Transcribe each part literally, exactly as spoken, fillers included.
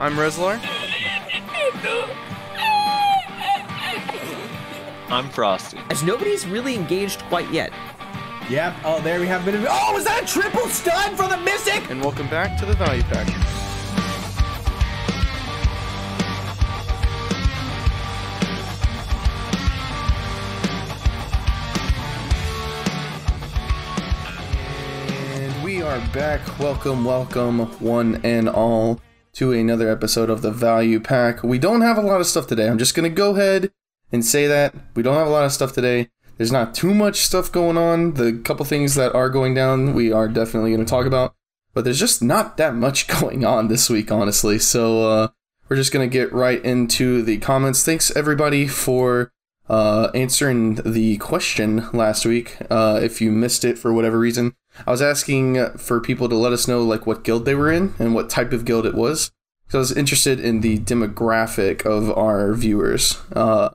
I'm Reslor. I'm Frosty. As nobody's really engaged quite yet. Yep. Oh, there we have been. Oh, was that a triple stun for the Mystic? And welcome back to the Value Pack. Back, welcome, welcome, one and all, to another episode of the Value Pack. We don't have a lot of stuff today. I'm just gonna go ahead and say that we don't have a lot of stuff today. There's not too much stuff going on. The couple things that are going down, we are definitely going to talk about, but there's just not that much going on this week, honestly. So uh, we're just gonna get right into the comments. Thanks everybody for uh, answering the question last week. Uh, if you missed it for whatever reason. I was asking for people to let us know like what guild they were in and what type of guild it was. So I was interested in the demographic of our viewers. Uh,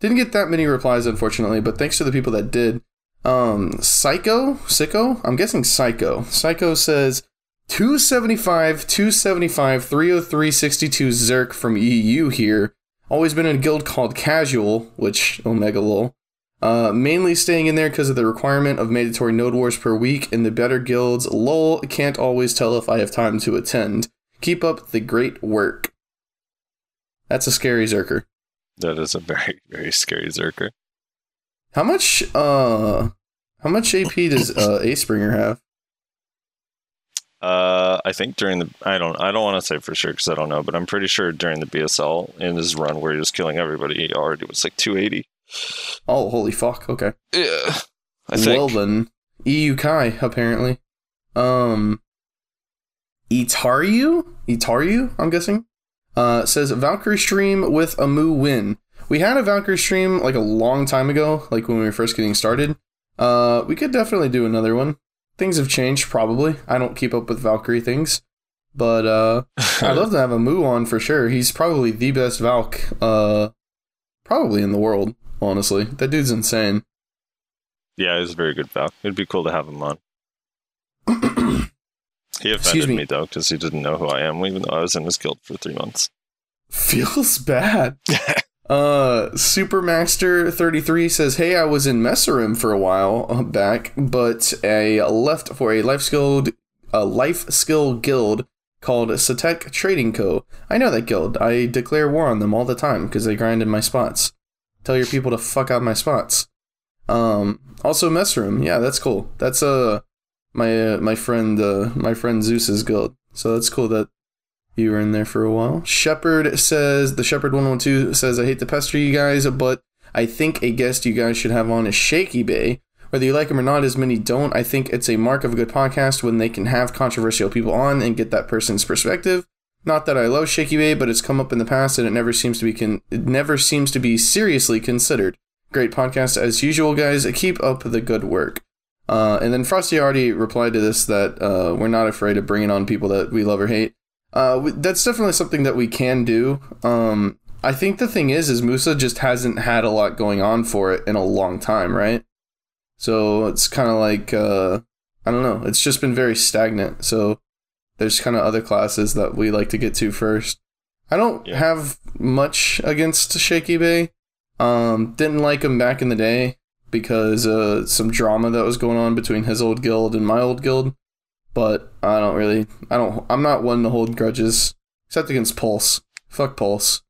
didn't get that many replies, unfortunately, but thanks to the people that did. Um, Psycho? Sicko? I'm guessing Psycho. Psycho says, two seventy-five, two seventy-five, three oh three, sixty-two Zerk from E U here. Always been in a guild called Casual, which Omega lol. Uh, mainly staying in there because of the requirement of mandatory node wars per week in the better guilds. Lol, can't always tell if I have time to attend. Keep up the great work. That's a scary Zerker. That is a very, very scary Zerker. How much, uh, how much A P does uh, Acebringer have? Uh, I think during the, I don't, I don't want to say for sure because I don't know, but I'm pretty sure during the B S L in his run where he was killing everybody, he already was like two eighty. Oh, holy fuck. Okay. Yeah, I think. Well then, E U Kai, apparently. Um, Itaru? Itaru, I'm guessing? Uh, says, Valkyrie stream with Amu win. We had a Valkyrie stream, like, a long time ago, like, when we were first getting started. Uh, we could definitely do another one. Things have changed, probably. I don't keep up with Valkyrie things. But, uh, I'd love to have Amu on, for sure. He's probably the best Valk, uh, probably in the world. Honestly, that dude's insane. Yeah, he's a very good Valk. It'd be cool to have him on. He offended me. me, though, because he didn't know who I am, even though I was in his guild for three months. Feels bad. uh, Supermaster thirty-three says, hey, I was in Messerim for a while back, but I left for a life skill, a life skill guild called Satek Trading Co. I know that guild. I declare war on them all the time because they grind in my spots. Tell your people to fuck out my spots. Um, also, Messerim. Yeah, that's cool. That's uh, my uh, my friend uh, my friend Zeus's guild. So that's cool that you were in there for a while. Shepherd says the Shepherd one one two says I hate to pester you guys, but I think a guest you guys should have on is Shaky Bay. Whether you like him or not, as many don't. I think it's a mark of a good podcast when they can have controversial people on and get that person's perspective. Not that I love Shaky Bay, but it's come up in the past and it never seems to be con- it never seems to be seriously considered. Great podcast as usual, guys. Keep up the good work. Uh, and then Frosty already replied to this that uh, we're not afraid of bringing on people that we love or hate. Uh, we- that's definitely something that we can do. Um, I think the thing is, is Musa just hasn't had a lot going on for it in a long time, right? So it's kind of like, uh, I don't know. It's just been very stagnant. So there's kind of other classes that we like to get to first. I don't yeah. have much against Shaky Bay. Um, didn't like him back in the day because uh, some drama that was going on between his old guild and my old guild. But I don't really, I don't, I'm not one to hold grudges except against Pulse. Fuck Pulse.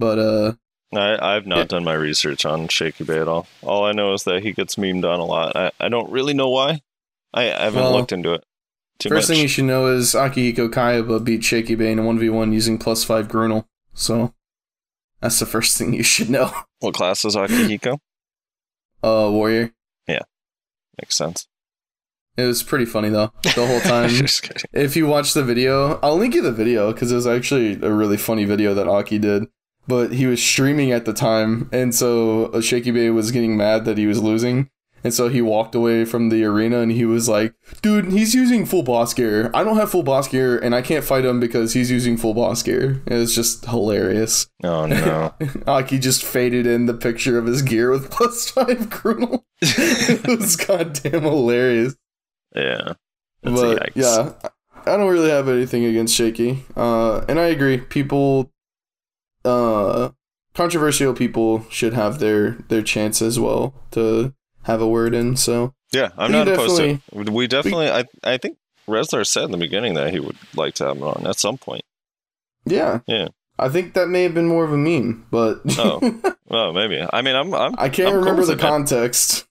But uh, I, I've not yeah. done my research on Shaky Bay at all. All I know is that he gets memed on a lot. I, I don't really know why. I, I haven't well, looked into it. Too First much. thing you should know is Akihiko Kaiba beat Shaky Bay in a one v one using plus five Grunel. So that's the first thing you should know. What class is Akihiko? Uh, Warrior. Yeah. Makes sense. It was pretty funny though. The whole time. Just kidding. If you watch the video, I'll link you the video because it was actually a really funny video that Aki did. But he was streaming at the time, and so Shaky Bay was getting mad that he was losing. And so he walked away from the arena and he was like, dude, he's using full boss gear. I don't have full boss gear and I can't fight him because he's using full boss gear. And it's just hilarious. Oh, no. Aki just faded in the picture of his gear with plus five Grunel. It was goddamn hilarious. Yeah. That's but, yeah, I don't really have anything against Shaky. Uh, and I agree. People, uh, controversial people should have their, their chance as well to have a word in. So yeah, I'm not opposed to it. We definitely, we, I, I think Rezler said in the beginning that he would like to have him on at some point. Yeah. Yeah. I think that may have been more of a meme, but oh, well, maybe. I mean, I'm, I'm I can't I'm remember the context.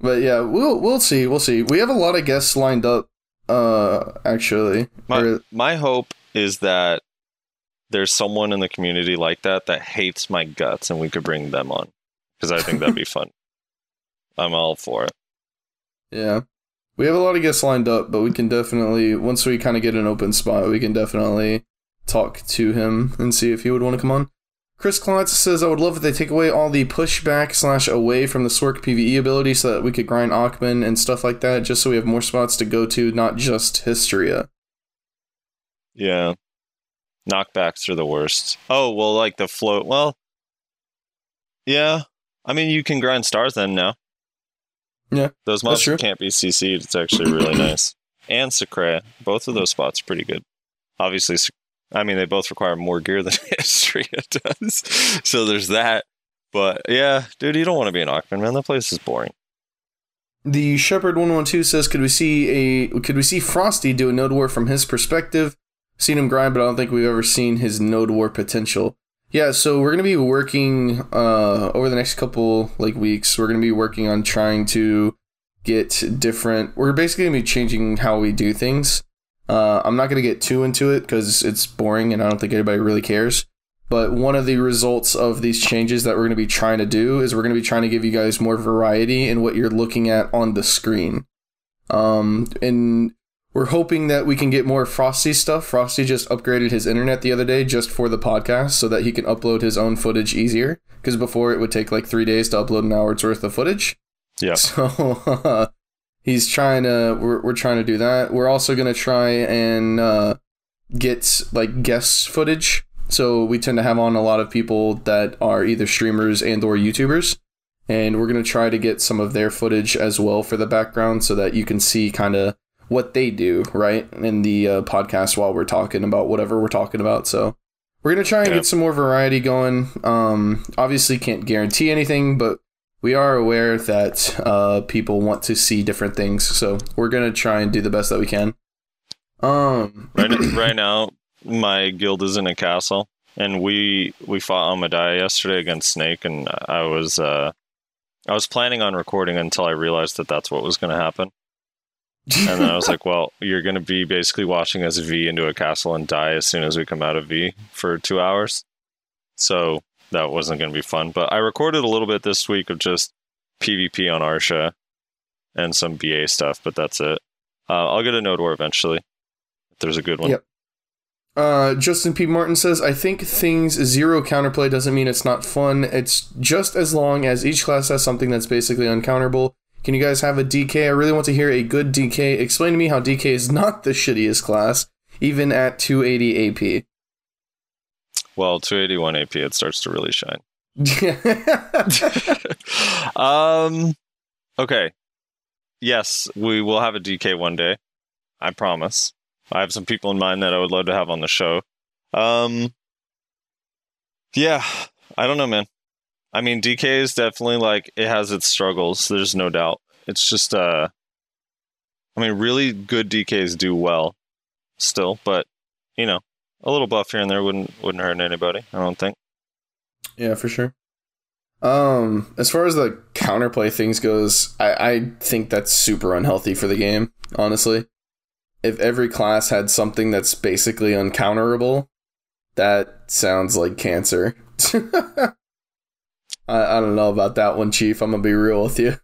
But yeah, we'll we'll see, we'll see. We have a lot of guests lined up. Uh, actually, my my hope is that there's someone in the community like that that hates my guts, and we could bring them on because I think that'd be fun. I'm all for it. Yeah, we have a lot of guests lined up, but we can definitely, once we kind of get an open spot, we can definitely talk to him and see if he would want to come on. Chris Klotz says, I would love if they take away all the pushback slash away from the Sork PvE ability so that we could grind Achman and stuff like that, just so we have more spots to go to, not just Histria. Yeah. Knockbacks are the worst. Oh, well, like the float. Well, yeah. I mean, you can grind stars then now. Yeah. Those monsters can't be C C'd. It's actually really nice. And Sakrea. Both of those spots are pretty good. Obviously, Sakrea. I mean, they both require more gear than Histria does. So there's that. But yeah, dude, you don't want to be an Achman, man. That place is boring. The Shepherd one one two says, could we see a could we see Frosty do a Node War from his perspective? Seen him grind, but I don't think we've ever seen his Node War potential. Yeah, so we're gonna be working uh, over the next couple like weeks, we're gonna be working on trying to get different, we're basically gonna be changing how we do things. Uh, I'm not going to get too into it because it's boring and I don't think anybody really cares. But one of the results of these changes that we're going to be trying to do is we're going to be trying to give you guys more variety in what you're looking at on the screen. Um, and we're hoping that we can get more Frosty stuff. Frosty just upgraded his internet the other day just for the podcast so that he can upload his own footage easier. Because before it would take like three days to upload an hour's worth of footage. Yeah. So... He's trying to, we're, we're trying to do that. We're also going to try and uh, get, like, guest footage. So we tend to have on a lot of people that are either streamers and or YouTubers. And we're going to try to get some of their footage as well for the background so that you can see kind of what they do, right, in the uh, podcast while we're talking about whatever we're talking about. So we're going to try and yeah. get some more variety going. Um, obviously can't guarantee anything, but we are aware that uh, people want to see different things, so we're going to try and do the best that we can. Um, right, right now, my guild is in a castle, and we we fought Amadai yesterday against Snake, and I was uh, I was planning on recording until I realized that that's what was going to happen. And then I was like, well, you're going to be basically watching us V into a castle and die as soon as we come out of V for two hours. So... that wasn't going to be fun, but I recorded a little bit this week of just PvP on Arsha and some B A stuff, but that's it. Uh, I'll get a Node War eventually if there's a good one. Yep. Uh, Justin P. Martin says, I think things zero counterplay doesn't mean it's not fun. It's just as long as each class has something that's basically uncounterable. Can you guys have a D K? I really want to hear a good D K. Explain to me how D K is not the shittiest class, even at two eighty A P. Well, two eighty-one A P, it starts to really shine. um, okay. Yes, we will have a D K one day. I promise. I have some people in mind that I would love to have on the show. Um, yeah, I don't know, man. I mean, D K is definitely like, it has its struggles. There's no doubt. It's just, uh, I mean, really good D Ks do well still, but, you know. A little buff here and there wouldn't wouldn't hurt anybody, I don't think. Yeah, for sure. Um, as far as the counterplay things goes, I, I think that's super unhealthy for the game, honestly. If every class had something that's basically uncounterable, that sounds like cancer. I, I don't know about that one, Chief. I'm going to be real with you.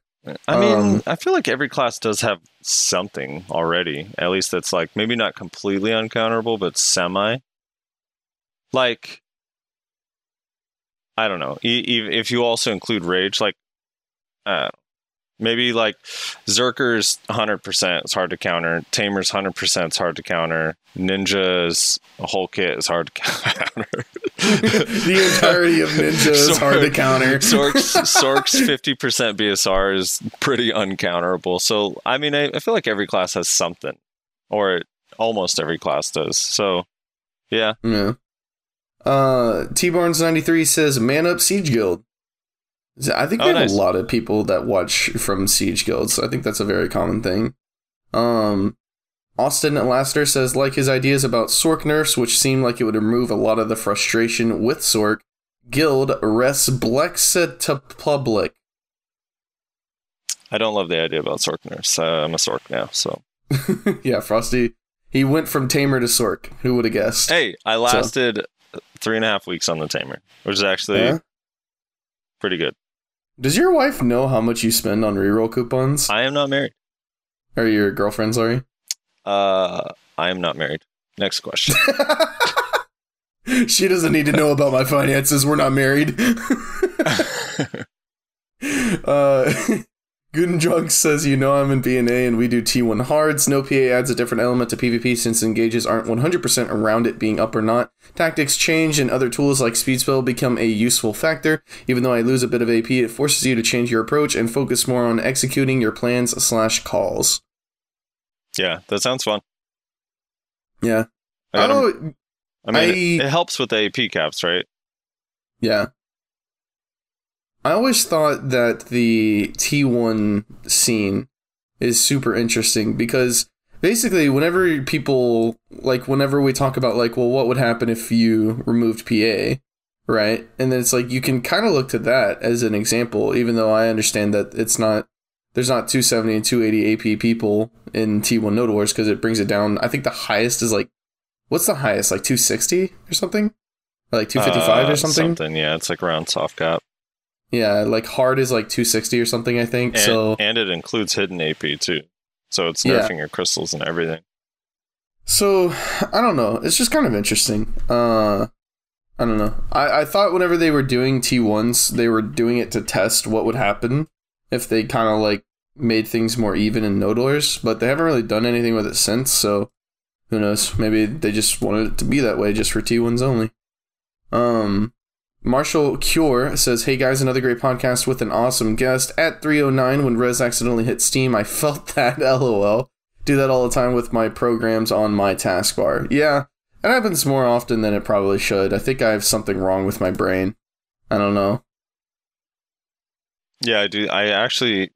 I mean, um, I feel like every class does have something already. At least that's like, maybe not completely uncounterable, but semi. Like, I don't know. E- e- if you also include Rage, like, uh, maybe like Zerker's one hundred percent is hard to counter. Tamer's one hundred percent is hard to counter. Ninja's whole kit is hard to counter. The entirety of Ninja is Sork, hard to counter. Sork's, Sork's fifty percent B S R is pretty uncounterable. So, I mean, I, I feel like every class has something. or almost every class does. So, yeah. Yeah. Uh, T Barnes ninety-three says, "Man up, Siege Guild." I think we oh, have nice. a lot of people that watch from Siege Guild, so I think that's a very common thing. Um, Austin Laster says, like his ideas about Sork nerfs, which seem like it would remove a lot of the frustration with Sork, Guild res blexa to public. I don't love the idea about Sork nerfs. Uh, I'm a Sork now, so. Yeah, Frosty, he went from Tamer to Sork. Who would have guessed? Hey, I lasted so. three and a half weeks on the Tamer, which is actually yeah. pretty good. Does your wife know how much you spend on reroll coupons? I am not married. Or your girlfriend, sorry? Uh, I am not married. Next question. She doesn't need to know about my finances. We're not married. uh, Gundjunk says, you know I'm in B N A and we do T one hards. No P A adds a different element to PvP since engages aren't one hundred percent around it being up or not. Tactics change and other tools like speed spell become a useful factor. Even though I lose a bit of A P, it forces you to change your approach and focus more on executing your plans slash calls. Yeah, that sounds fun. Yeah. I, I don't I mean, I, it, it helps with the A P caps, right? Yeah. I always thought that the T one scene is super interesting because basically whenever people, like whenever we talk about like, well, what would happen if you removed P A, right? And then it's like, you can kind of look to that as an example, even though I understand that it's not, there's not two seventy and two eighty A P people in T one Node Wars because it brings it down. I think the highest is like, what's the highest? Like two sixty or something? Or like two fifty-five uh, or something? Something, yeah. It's like around soft cap. Yeah, like hard is like two sixty or something, I think. And, so and it includes hidden A P too, so it's nerfing yeah. your crystals and everything. So I don't know. It's just kind of interesting. Uh, I don't know. I, I thought whenever they were doing T ones, they were doing it to test what would happen if they kind of like made things more even in Node Wars, but they haven't really done anything with it since. So who knows? Maybe they just wanted it to be that way just for T ones only. Um. Marshall Cure says, hey guys, another great podcast with an awesome guest. At three oh nine, when Rez accidentally hit Steam, I felt that, lol. Do that all the time with my programs on my taskbar. Yeah, that happens more often than it probably should. I think I have something wrong with my brain. I don't know. Yeah, I do. I actually,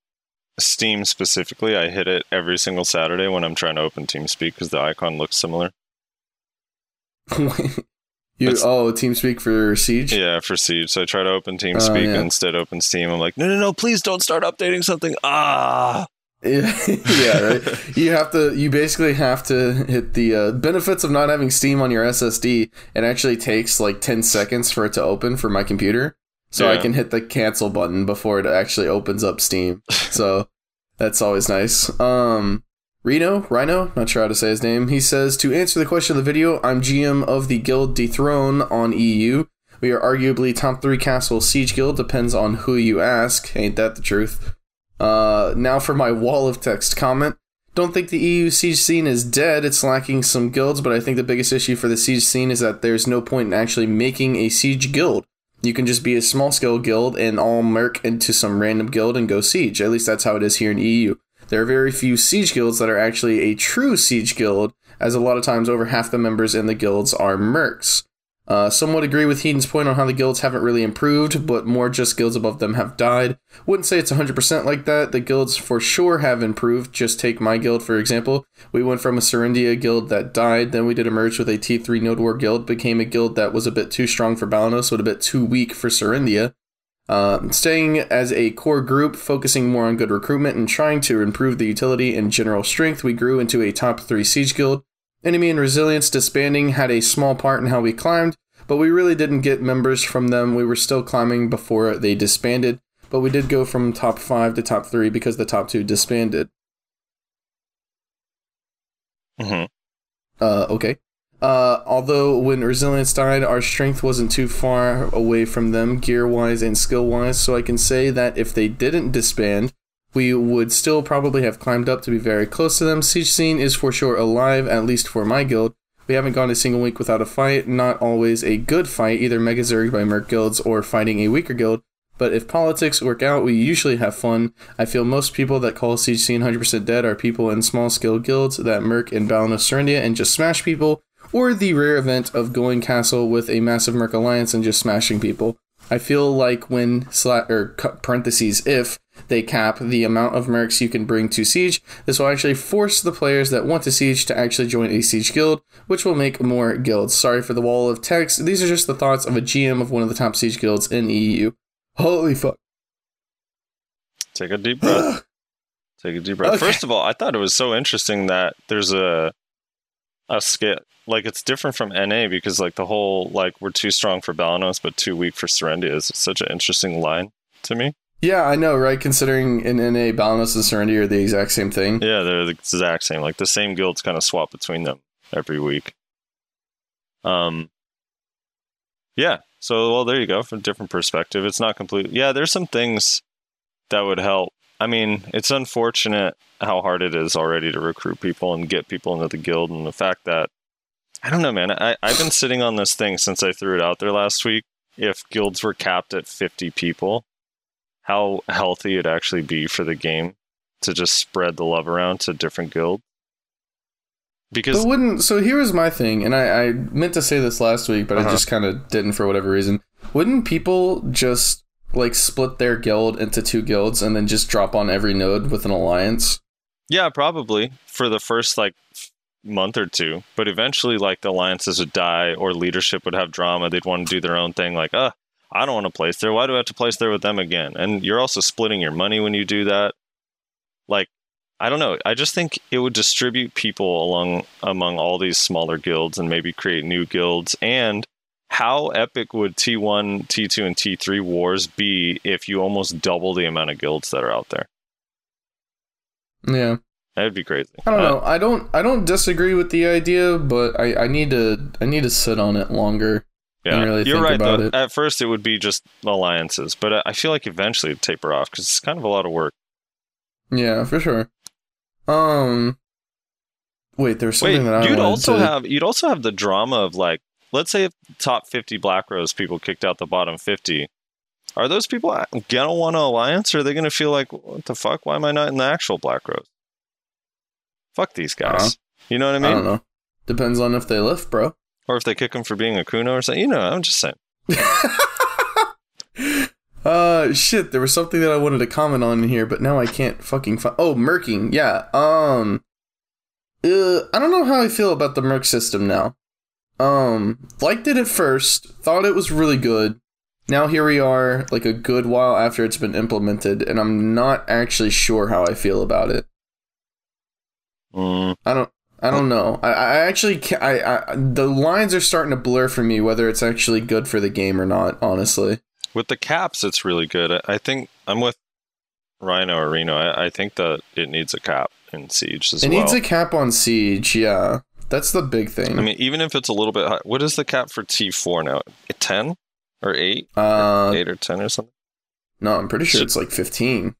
Steam specifically, I hit it every single Saturday when I'm trying to open TeamSpeak because the icon looks similar. You, oh, TeamSpeak for Siege? Yeah, for Siege. So I try to open TeamSpeak uh, yeah. and instead open Steam. I'm like, no, no, no, please don't start updating something. Ah! Yeah, yeah, right? You have to. You basically have to hit the uh, benefits of not having Steam on your S S D. It actually takes like ten seconds for it to open for my computer. So yeah. I can hit the cancel button before it actually opens up Steam. So that's always nice. Um... Reno, Rhino, not sure how to say his name, he says, to answer the question of the video, I'm G M of the guild Dethrone on E U. We are arguably top three castle siege guild, depends on who you ask. Ain't that the truth? Uh, now for my wall of text comment. Don't think the E U siege scene is dead, it's lacking some guilds, but I think the biggest issue for the siege scene is that there's no point in actually making a siege guild. You can just be a small-scale guild and all merc into some random guild and go siege. At least that's how it is here in E U. There are very few siege guilds that are actually a true siege guild, as a lot of times over half the members in the guilds are mercs. Uh, somewhat agree with Heaton's point on how the guilds haven't really improved, but more just guilds above them have died. Wouldn't say it's one hundred percent like that. The guilds for sure have improved. Just take my guild, for example. We went from a Serendia guild that died, then we did a merge with a T three Node War guild, became a guild that was a bit too strong for Balanos, but a bit too weak for Serendia. Uh, staying as a core group, focusing more on good recruitment and trying to improve the utility and general strength, we grew into a top three siege guild. Enemy and Resilience disbanding had a small part in how we climbed, but we really didn't get members from them. We were still climbing before they disbanded, but we did go from top five to top three because the top two disbanded. Mm-hmm. Uh, okay. Uh, although when Resilience died, our strength wasn't too far away from them, gear-wise and skill-wise, so I can say that if they didn't disband, we would still probably have climbed up to be very close to them. Siege scene is for sure alive, at least for my guild. We haven't gone a single week without a fight, not always a good fight, either mega zerg by merc guilds or fighting a weaker guild, But if politics work out, we usually have fun. I feel most people that call C H C and one hundred percent Dead are people in small-scale guilds that merc and Battle No Serendia and just smash people, or the rare event of going castle with a massive merc alliance and just smashing people. I feel like when, sla- or parentheses, if they cap the amount of mercs you can bring to Siege, this will actually force the players that want to Siege to actually join a Siege guild, which will make more guilds. Sorry for the wall of text. These are just the thoughts of a G M of one of the top Siege guilds in E U. Holy fuck. Take a deep breath. Take a deep breath. Okay. First of all, I thought it was so interesting that there's a a scale, like it's different from N A because like the whole, like we're too strong for Balanos but too weak for Serendia is such an interesting line to me. Yeah, I know, right? Considering in N A, Balanos and Serendia are the exact same thing. Yeah, they're the exact same. Like the same guilds kind of swap between them every week. Um, yeah. So, well, there you go. From a different perspective, it's not complete. Yeah, there's some things that would help. I mean, it's unfortunate how hard it is already to recruit people and get people into the guild. And the fact that, I don't know, man, I, I've been sitting on this thing since I threw it out there last week. If guilds were capped at fifty people, how healthy it'd actually be for the game to just spread the love around to different guilds. Because but wouldn't so here's my thing, and I, I meant to say this last week, but uh-huh. I just kind of didn't for whatever reason. Wouldn't people just like split their guild into two guilds and then just drop on every node with an alliance? Yeah, probably for the first like month or two, but eventually like the alliances would die or leadership would have drama. They'd want to do their own thing. Like, uh, I don't want to place there. Why do I have to place there with them again? And you're also splitting your money when you do that. Like, I don't know. I just think it would distribute people along among all these smaller guilds and maybe create new guilds. And how epic would T one, T two, and T three wars be if you almost double the amount of guilds that are out there? Yeah. That'd be crazy. I don't uh, know. I don't I don't disagree with the idea, but I, I need to I need to sit on it longer. Yeah, and really you're think right. About though. It. At first it would be just alliances, but I feel like eventually it'd taper off because it's kind of a lot of work. Yeah, for sure. Um, wait, there's something wait, that I you'd also to... have. You'd also have the drama of like, let's say if the top fifty Black Rose people kicked out the bottom fifty. Are those people gonna want an alliance, or are they gonna feel like, what the fuck? Why am I not in the actual Black Rose? Fuck these guys. Uh-huh. You know what I mean? I don't know. Depends on if they lift, bro, or if they kick them for being a Kuno or something. You know, I'm just saying. Uh, shit, there was something that I wanted to comment on in here, but now I can't fucking find... Oh, merking, yeah, um... Uh, I don't know how I feel about the merc system now. Um, liked it at first, thought it was really good. Now here we are, like, a good while after it's been implemented, and I'm not actually sure how I feel about it. Mm. I don't... I don't know. I, I actually, can't, I, I the lines are starting to blur for me, whether it's actually good for the game or not, honestly. With the caps, it's really good. I think I'm with Rhino or Reno. I, I think that it needs a cap in Siege as well. It needs a cap on Siege, yeah. That's the big thing. I mean, even if it's a little bit high. What is the cap for T four now? ten? Or eight? Uh, or eight or ten or something? No, I'm pretty sure should, it's like fifteen.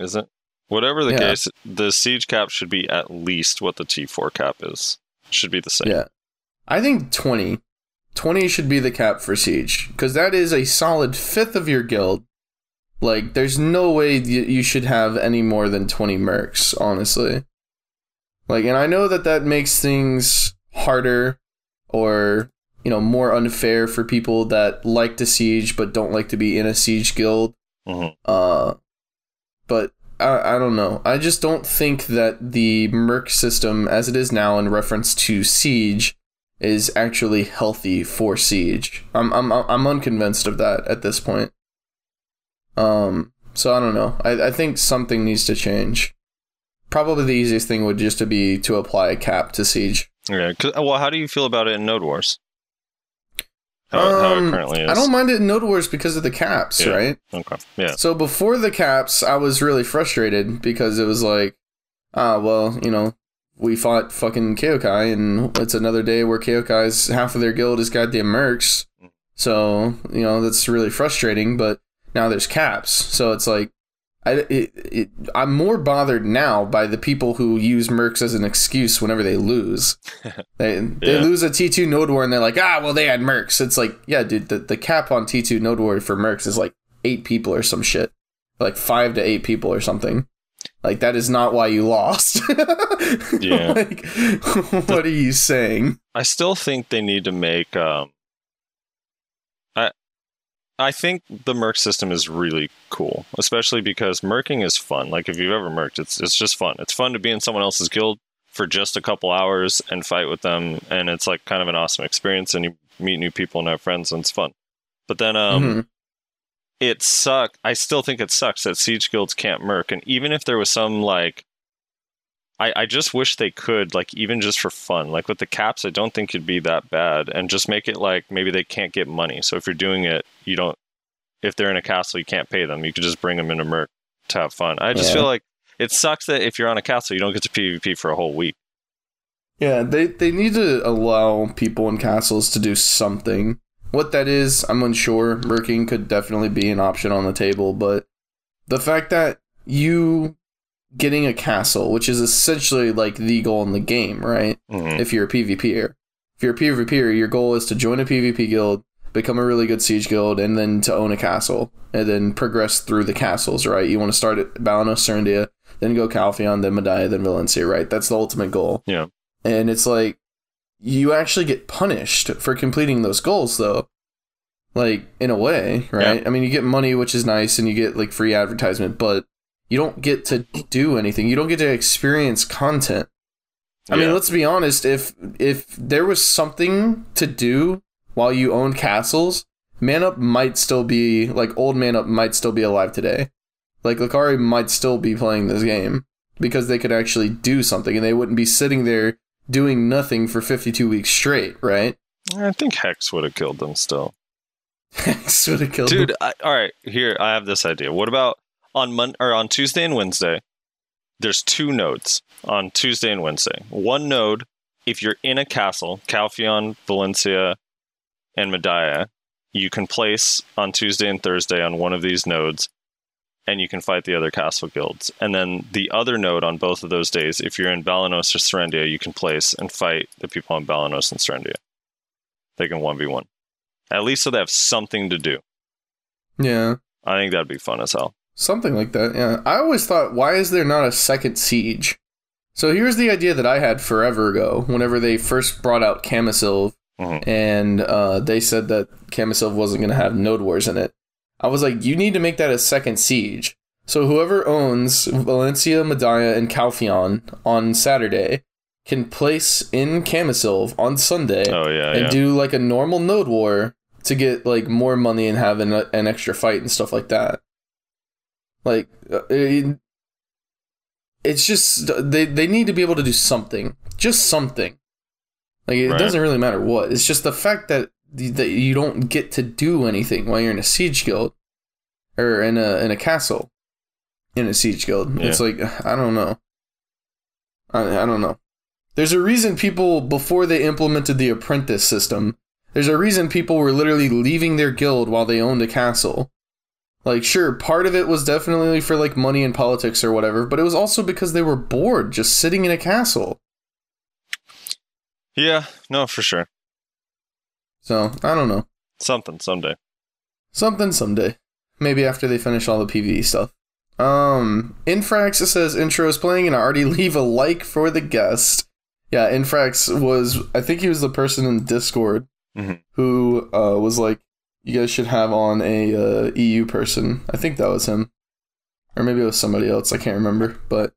Is it? Whatever the yeah. case, the Siege cap should be at least what the T four cap is. It should be the same. Yeah, I think twenty. twenty should be the cap for Siege, because that is a solid fifth of your guild. Like, there's no way you should have any more than twenty mercs, honestly. Like, and I know that that makes things harder or, you know, more unfair for people that like to Siege but don't like to be in a Siege guild. Mm-hmm. Uh, but I, I don't know. I just don't think that the merc system, as it is now in reference to Siege, is actually healthy for Siege. I'm I'm I'm unconvinced of that at this point. Um, so I don't know. I, I think something needs to change. Probably the easiest thing would just to be to apply a cap to Siege. Yeah. Well, how do you feel about it in Node Wars? How, um, how it currently is. I don't mind it in Node Wars because of the caps, yeah. right? Okay. Yeah. So before the caps, I was really frustrated because it was like, ah, well, you know. We fought fucking Kaokai, and it's another day where Kaokai's half of their guild is goddamn mercs. So, you know, that's really frustrating, but now there's caps. So it's like, I, it, it, I'm more bothered now by the people who use mercs as an excuse whenever they lose. They yeah. they lose a T two Node War, and they're like, ah, well, they had mercs. It's like, yeah, dude, the, the cap on T two Node War for mercs is like eight people or some shit, like five to eight people or something. Like, that is not why you lost. Yeah. Like, what are you saying? I still think they need to make... Um, I, I think the merc system is really cool, especially because mercing is fun. Like, if you've ever merced, it's it's just fun. It's fun to be in someone else's guild for just a couple hours and fight with them, and it's, like, kind of an awesome experience, and you meet new people and have friends, and it's fun. But then... um. Mm-hmm. It sucks. I still think it sucks that siege guilds can't merc. And even if there was some, like... I, I just wish they could, like, even just for fun. Like, with the caps, I don't think it'd be that bad. And just make it, like, maybe they can't get money. So if you're doing it, you don't... If they're in a castle, you can't pay them. You could just bring them into merc to have fun. I just yeah. feel like it sucks that if you're on a castle, you don't get to PvP for a whole week. Yeah, they, they need to allow people in castles to do something. What that is, I'm unsure. Merking could definitely be an option on the table, but the fact that you getting a castle, which is essentially like the goal in the game, right? Mm-hmm. If you're a PvPer. If you're a PvPer, your goal is to join a PvP guild, become a really good siege guild, and then to own a castle, and then progress through the castles, right? You want to start at Balanos, Serendia, then go Calpheon, then Medivh, then Valencia, right? That's the ultimate goal. Yeah. And it's like, you actually get punished for completing those goals, though. Like, in a way, right? Yeah. I mean, you get money, which is nice, and you get, like, free advertisement, but you don't get to do anything. You don't get to experience content. I yeah. mean, let's be honest, if if there was something to do while you owned castles, Man Up might still be, like, old Man Up might still be alive today. Like, Lucari might still be playing this game because they could actually do something, and they wouldn't be sitting there doing nothing for fifty-two weeks straight, right? I think Hex would have killed them still. Hex would have killed Dude, them. Dude, all right, here, I have this idea. What about on Mon- or on Tuesday and Wednesday, there's two nodes on Tuesday and Wednesday. One node, if you're in a castle, Calpheon, Valencia, and Medivh, you can place on Tuesday and Thursday on one of these nodes, and you can fight the other castle guilds. And then the other node on both of those days, if you're in Balanos or Serendia, you can place and fight the people on Balanos and Serendia. They can one v one. At least so they have something to do. Yeah. I think that'd be fun as hell. Something like that, yeah. I always thought, why is there not a second siege? So here's the idea that I had forever ago, whenever they first brought out Camisilv, mm-hmm. and uh, they said that Camisilv wasn't going to have node wars in it. I was like, you need to make that a second siege. So whoever owns Valencia, Medivh, and Calpheon on Saturday can place in Camisilv on Sunday oh, yeah, and yeah. do like a normal node war to get like more money and have an, an extra fight and stuff like that. Like, it, it's just, they, they need to be able to do something. Just something. Like, it right. doesn't really matter what. It's just the fact that that you don't get to do anything while you're in a siege guild or in a in a castle in a siege guild. Yeah. It's like, I don't know. I, I don't know. There's a reason people, before they implemented the apprentice system, there's a reason people were literally leaving their guild while they owned a castle. Like, sure, part of it was definitely for like money and politics or whatever, but it was also because they were bored just sitting in a castle. Yeah, no, for sure. So, I don't know. Something someday. Something someday. Maybe after they finish all the PvE stuff. Um, Infrax says, intro is playing and I already leave a like for the guest. Yeah, Infrax was, I think he was the person in Discord mm-hmm. who uh, was like, you guys should have on a uh, E U person. I think that was him. Or maybe it was somebody else. I can't remember, but...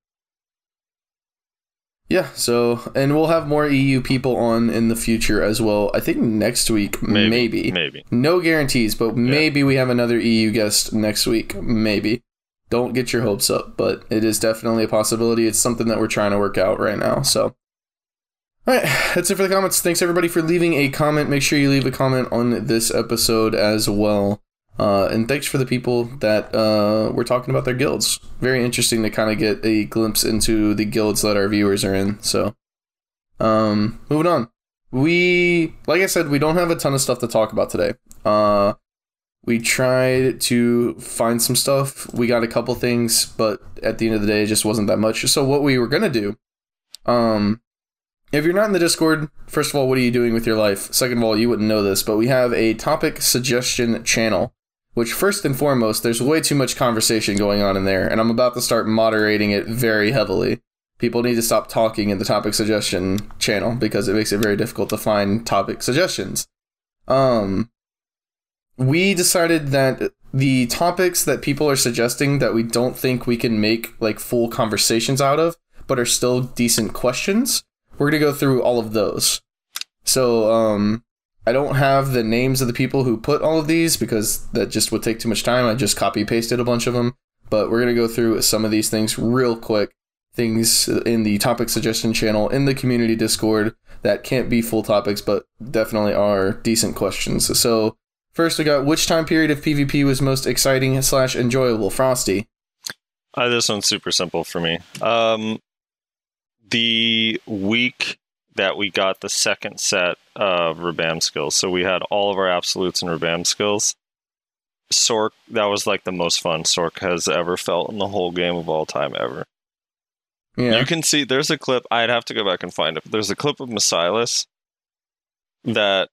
Yeah, so, and we'll have more E U people on in the future as well. I think next week, maybe. Maybe. maybe. No guarantees, but maybe yeah. we have another E U guest next week. Maybe. Don't get your hopes up, but it is definitely a possibility. It's something that we're trying to work out right now, so. All right, that's it for the comments. Thanks, everybody, for leaving a comment. Make sure you leave a comment on this episode as well. Uh, and thanks for the people that uh, were talking about their guilds. Very interesting to kind of get a glimpse into the guilds that our viewers are in. So, um, moving on. We, like I said, we don't have a ton of stuff to talk about today. Uh, we tried to find some stuff. We got a couple things, but at the end of the day, it just wasn't that much. So what we were going to do, um, if you're not in the Discord, first of all, what are you doing with your life? Second of all, you wouldn't know this, but we have a topic suggestion channel. which first and foremost, there's way too much conversation going on in there, and I'm about to start moderating it very heavily. People need to stop talking in the topic suggestion channel because it makes it very difficult to find topic suggestions. Um, we decided that the topics that people are suggesting that we don't think we can make like full conversations out of, but are still decent questions, we're going to go through all of those. So um, I don't have the names of the people who put all of these because that just would take too much time. I just copy pasted a bunch of them, but we're going to go through some of these things real quick. Things in the topic suggestion channel in the community Discord that can't be full topics, but definitely are decent questions. So first we got, which time period of PvP was most exciting slash enjoyable? Frosty. Uh, this one's super simple for me. Um, the week that we got the second set of Rabam skills. So we had all of our absolutes and Rabam skills. Sork, that was like the most fun Sork has ever felt in the whole game of all time ever. Yeah. You can see there's a clip. I'd have to go back and find it. There's a clip of Masilas that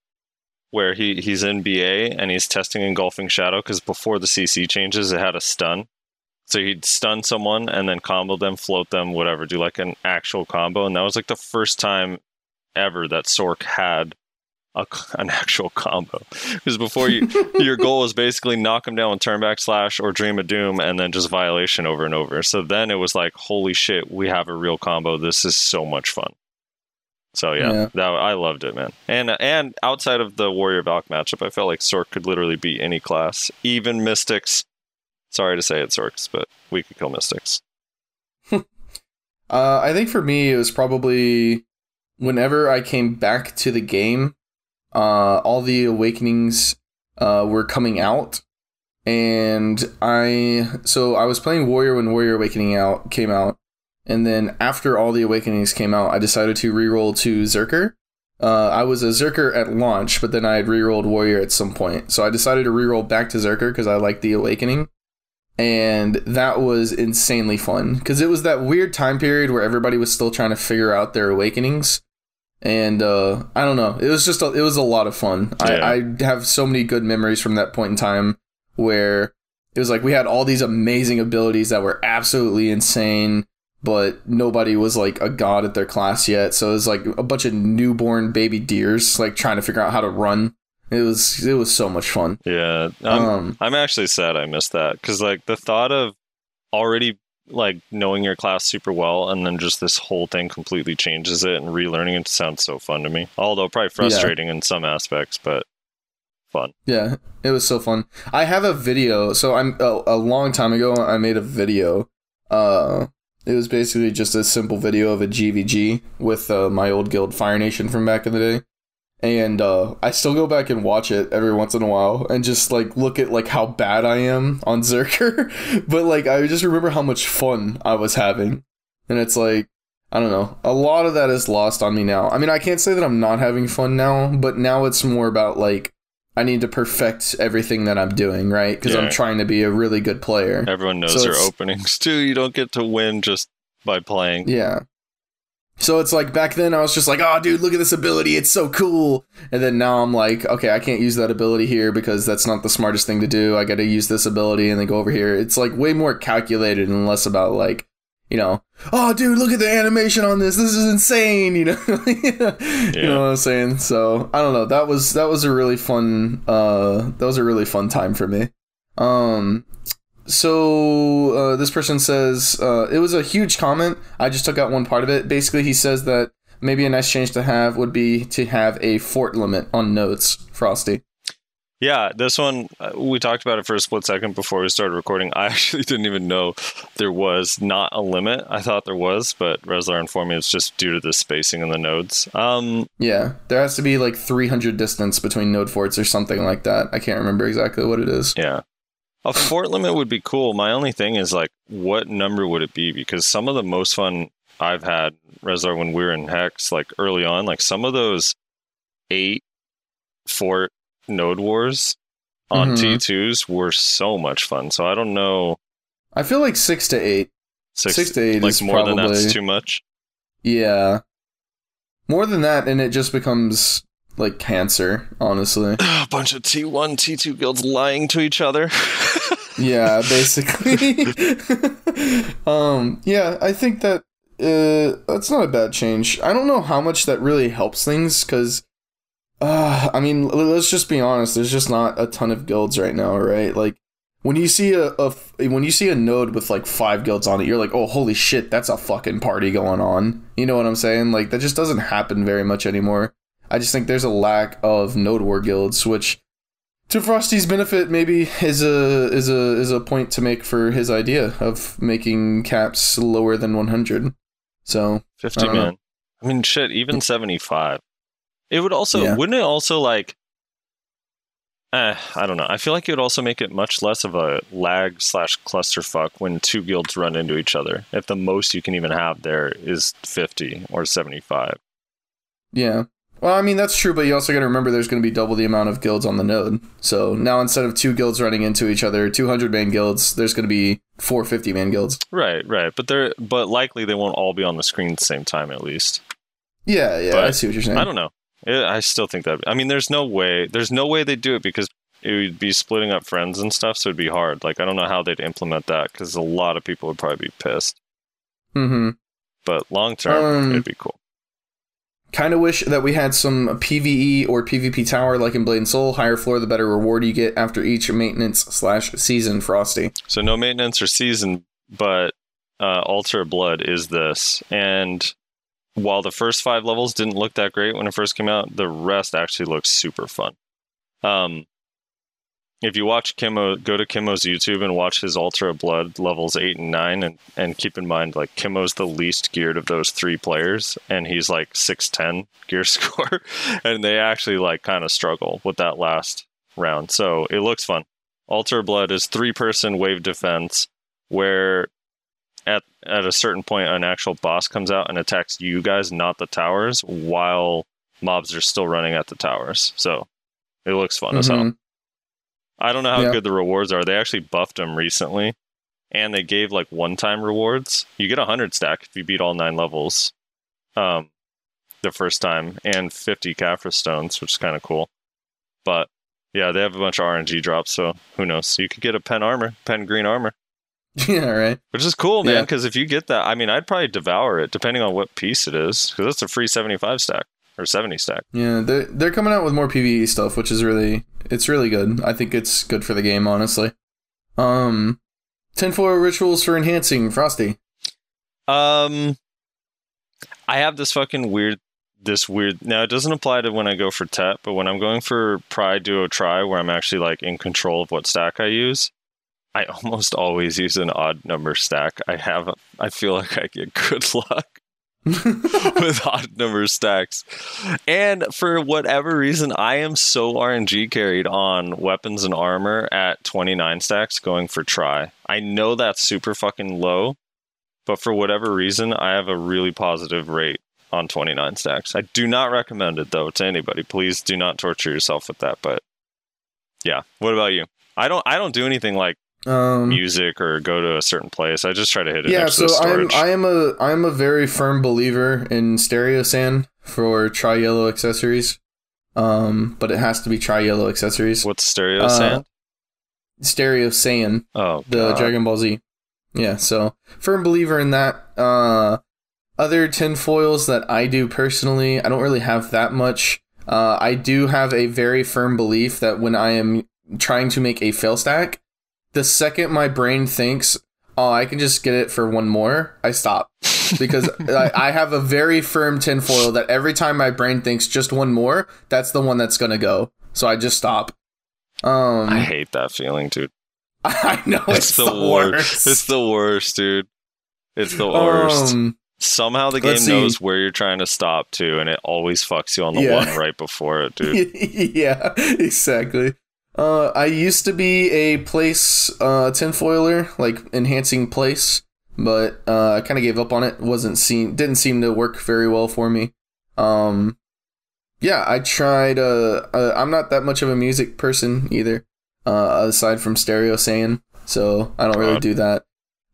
where he, he's in B A and he's testing Engulfing Shadow because before the C C changes, it had a stun. So he'd stun someone and then combo them, float them, whatever, do like an actual combo. And that was like the first time ever that Sork had a, an actual combo. Because before you, your goal was basically knock him down with turn back slash or Dream of Doom and then just violation over and over. So then it was like, holy shit, we have a real combo. This is so much fun. So yeah, yeah. That I loved it, man. And and outside of the Warrior Valk matchup, I felt like Sork could literally beat any class, even Mystics. Sorry to say it, Sorks, but we could kill Mystics. uh, I think for me, it was probably whenever I came back to the game, uh, all the Awakenings uh, were coming out. And I... So I was playing Warrior when Warrior Awakening out came out. And then after all the Awakenings came out, I decided to reroll to Zerker. Uh, I was a Zerker at launch, but then I had rerolled Warrior at some point. So I decided to reroll back to Zerker because I liked the Awakening. And that was insanely fun because it was that weird time period where everybody was still trying to figure out their awakenings. And uh, I don't know. It was just a, it was a lot of fun. Yeah. I, I have so many good memories from that point in time where it was like we had all these amazing abilities that were absolutely insane, but nobody was like a god at their class yet. So it was like a bunch of newborn baby deers like trying to figure out how to run. It was it was so much fun. Yeah, I'm, um, I'm actually sad I missed that because like the thought of already like knowing your class super well and then just this whole thing completely changes it and relearning it sounds so fun to me. Although probably frustrating yeah. in some aspects, but fun. Yeah, it was so fun. I have a video. So I'm a, a long time ago I made a video. Uh, it was basically just a simple video of a G V G with uh, my old guild Fire Nation from back in the day. And uh, I still go back and watch it every once in a while and just like look at like how bad I am on Zerker. But like I just remember how much fun I was having. And it's like, I don't know. A lot of that is lost on me now. I mean, I can't say that I'm not having fun now, but now it's more about like I need to perfect everything that I'm doing, right? Because yeah. I'm trying to be a really good player. Everyone knows so their openings too. You don't get to win just by playing. Yeah. So it's like back then I was just like, oh, dude, look at this ability. It's so cool. And then now I'm like, OK, I can't use that ability here because that's not the smartest thing to do. I got to use this ability and then go over here. It's like way more calculated and less about like, you know, oh, dude, look at the animation on this. This is insane. You know, yeah. You know what I'm saying? So I don't know. That was that was a really fun. Uh, that was a really fun time for me. Um So uh, this person says uh, it was a huge comment. I just took out one part of it. Basically, he says that maybe a nice change to have would be to have a fort limit on nodes. Frosty. Yeah, this one, we talked about it for a split second before we started recording. I actually didn't even know there was not a limit. I thought there was, but Reslar informed me it's just due to the spacing in the nodes. Um, yeah, there has to be like three hundred distance between node forts or something like that. I can't remember exactly what it is. Yeah. A fort limit would be cool. My only thing is, like, what number would it be? Because some of the most fun I've had, Reslar, when we were in Hex, like, early on, like, some of those eight fort node wars on mm-hmm. T twos were so much fun. So I don't know. I feel like six to eight. Six, six to eight like, is more probably... than that's too much? Yeah. More than that, and it just becomes... like cancer, honestly. A bunch of T one, T two guilds lying to each other. Yeah, basically. um, yeah, I think that uh, that's not a bad change. I don't know how much that really helps things, because, uh, I mean, let's just be honest. There's just not a ton of guilds right now, right? Like, when you see a, a when you see a node with like five guilds on it, you're like, oh, holy shit, that's a fucking party going on. You know what I'm saying? Like, that just doesn't happen very much anymore. I just think there's a lack of node war guilds, which, to Frosty's benefit, maybe is a is a is a point to make for his idea of making caps lower than one hundred. So fifty I man. Know. I mean, shit, even seventy-five. It would also yeah. wouldn't it also like. Uh, I don't know. I feel like it would also make it much less of a lag slash clusterfuck when two guilds run into each other. If the most you can even have there is fifty or seventy-five. Yeah. Well, I mean, that's true, but you also got to remember there's going to be double the amount of guilds on the node. So now instead of two guilds running into each other, two hundred man guilds, there's going to be four fifty man guilds. Right, right. But they're but likely they won't all be on the screen at the same time, at least. Yeah, yeah. But I see what you're saying. I don't know. I still think that... I mean, there's no way... There's no way they'd do it because it would be splitting up friends and stuff, so it'd be hard. Like, I don't know how they'd implement that because a lot of people would probably be pissed. Mm-hmm. But long-term, um, it'd be cool. Kind of wish that we had some PvE or PvP tower like in Blade and Soul. Higher floor, the better reward you get after each maintenance slash season, Frosty. So no maintenance or season, but uh, Altar of Blood is this. And... while the first five levels didn't look that great when it first came out, the rest actually looks super fun. Um, if you watch Kimmo, go to Kimmo's YouTube and watch his Altar of Blood levels eight and nine, and, and keep in mind, like, Kimmo's the least geared of those three players, and he's like six ten gear score, and they actually like kind of struggle with that last round. So it looks fun. Altar of Blood is three person wave defense where... At at a certain point, an actual boss comes out and attacks you guys, not the towers, while mobs are still running at the towers. So it looks fun mm-hmm. as hell. I don't know how yeah. good the rewards are. They actually buffed them recently, and they gave like one-time rewards. You get a hundred stack if you beat all nine levels um, the first time, and fifty Kaphra stones, which is kind of cool. But yeah, they have a bunch of R N G drops, so who knows? So you could get a pen armor, pen green armor. Yeah, right. Which is cool, man, because yeah. if you get that, I mean, I'd probably devour it, depending on what piece it is, because that's a free seventy-five stack, or seventy stack. Yeah, they're, they're coming out with more PvE stuff, which is really, it's really good. I think it's good for the game, honestly. Um, tinfoil rituals for enhancing, Frosty. Um, I have this fucking weird, this weird, now it doesn't apply to when I go for T E T, but when I'm going for Pry, Duo, Try, where I'm actually, like, in control of what stack I use, I almost always use an odd number stack. I have, a, I feel like I get good luck with odd number stacks. And for whatever reason, I am so R N G carried on weapons and armor at twenty-nine stacks going for Try. I know that's super fucking low, but for whatever reason, I have a really positive rate on twenty-nine stacks. I do not recommend it though to anybody. Please do not torture yourself with that. But yeah, what about you? I don't, I don't do anything like, Um, music or go to a certain place. I just try to hit it. Yeah, so I'm I am a I am a very firm believer in Stereosan for Tri-Yellow accessories. Um, but it has to be Tri-Yellow accessories. What's Stereosan? Uh, Stereosan. Oh, the God. Dragon Ball Z. Yeah, so firm believer in that. Uh, other tinfoils that I do personally, I don't really have that much. Uh, I do have a very firm belief that when I am trying to make a fail stack, the second my brain thinks, oh, I can just get it for one more, I stop. Because I, I have a very firm tinfoil that every time my brain thinks just one more, that's the one that's going to go. So I just stop. Um, I hate that feeling, dude. I know, it's, it's the, the worst. worst. It's the worst, dude. It's the worst. Um, Somehow the game knows where you're trying to stop, too, and it always fucks you on the yeah. one right before it, dude. Yeah, exactly. Uh, I used to be a place uh, tinfoiler, like enhancing place, but uh, I kind of gave up on it. wasn't seem didn't seem to work very well for me. Um, yeah, I tried. Uh, uh, I'm not that much of a music person either, uh, aside from Stereosan, so I don't really do that.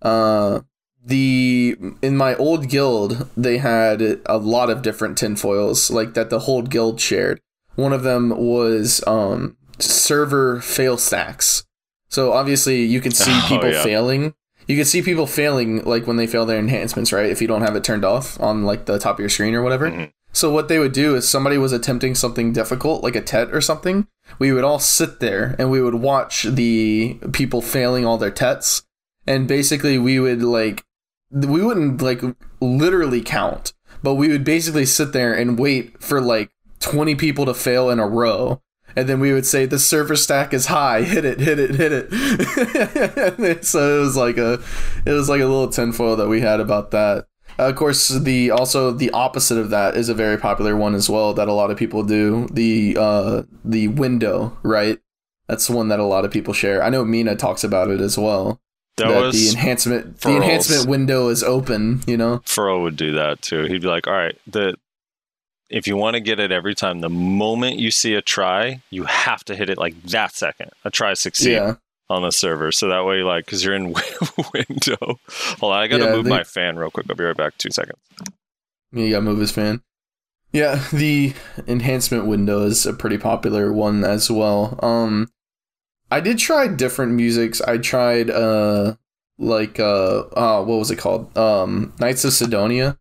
Uh, the in my old guild, they had a lot of different tinfoils, like that the whole guild shared. One of them was um, server fail stacks. So obviously you can see people oh, yeah. failing. You can see people failing like when they fail their enhancements, right? If you don't have it turned off on like the top of your screen or whatever. Mm-hmm. So what they would do is somebody was attempting something difficult, like a T E T or something. We would all sit there and we would watch the people failing all their T E Ts. And basically we would like, we wouldn't like literally count, but we would basically sit there and wait for like twenty people to fail in a row. And then we would say, the server stack is high. Hit it, hit it, hit it. So it was like a, it was like a little tinfoil that we had about that. Uh, of course, the also the opposite of that is a very popular one as well that a lot of people do. The uh, the window, right? That's the one that a lot of people share. I know Mina talks about it as well. That, that was the enhancement. Furls. The enhancement window is open. You know, Furl would do that too. He'd be like, "All right, the." If you want to get it every time, the moment you see a try, you have to hit it like that second. A try succeed yeah. on the server. So that way, like, because you're in window. Hold on, I got to yeah, move they... my fan real quick. I'll be right back. Two seconds. Yeah, you got to move his fan. Yeah, the enhancement window is a pretty popular one as well. Um, I did try different musics. I tried, uh, like, uh, oh, what was it called? Um, Knights of Sidonia.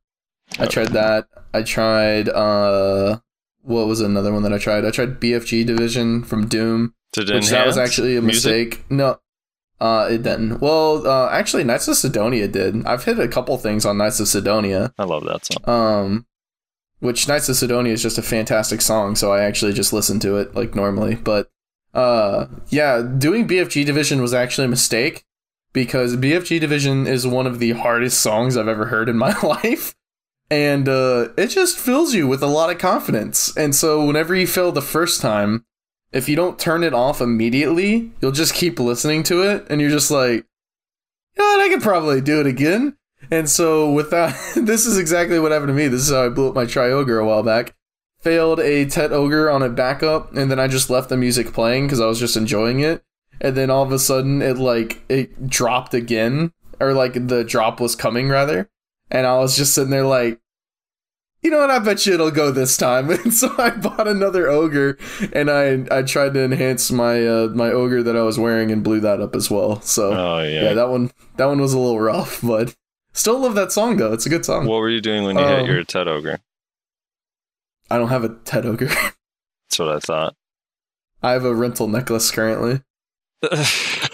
I tried that. I tried, uh, what was another one that I tried? I tried B F G Division from Doom, which that was actually a mistake. Music? No, uh, it didn't. Well, uh, actually, Knights of Sidonia did. I've hit a couple things on Knights of Sidonia. I love that song. Um, which Knights of Sidonia is just a fantastic song, so I actually just listen to it like normally. But, uh, yeah, doing B F G Division was actually a mistake because B F G Division is one of the hardest songs I've ever heard in my life. And uh, it just fills you with a lot of confidence. And so whenever you fail the first time, if you don't turn it off immediately, you'll just keep listening to it. And you're just like, you know what, I could probably do it again. And so with that, this is exactly what happened to me. This is how I blew up my Triogre a while back. Failed a Tet Ogre on a backup. And then I just left the music playing because I was just enjoying it. And then all of a sudden it like it dropped again, or like the drop was coming rather. And I was just sitting there like, you know what, I bet you it'll go this time. And so I bought another ogre, and I I tried to enhance my uh, my ogre that I was wearing and blew that up as well. So oh, yeah. yeah, that one that one was a little rough, but still love that song though. It's a good song. What were you doing when you um, hit your Tet Ogre? I don't have a Tet Ogre. That's what I thought. I have a rental necklace currently. I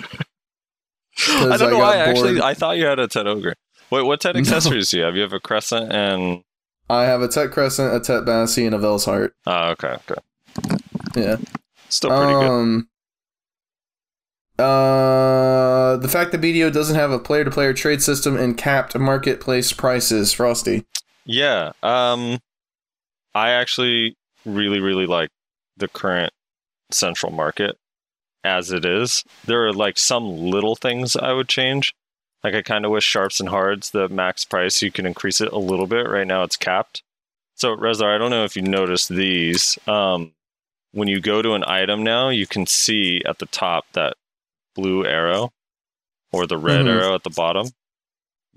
don't know I why. Bored. Actually, I thought you had a Tet Ogre. Wait, what Tet accessories no. do you have? You have a Crescent and... I have a Tet Crescent, a Tet Bassi, and a Velshart. Oh, okay, okay. Yeah. Still pretty um, good. Uh, the fact that B D O doesn't have a player-to-player trade system and capped marketplace prices, Frosty. Yeah. Um, I actually really, really like the current central market as it is. There are like some little things I would change. Like, I kind of wish sharps and hards, the max price, you can increase it a little bit. Right now, it's capped. So, Rezar, I don't know if you noticed these. Um, when you go to an item now, you can see at the top that blue arrow or the red mm-hmm. arrow at the bottom.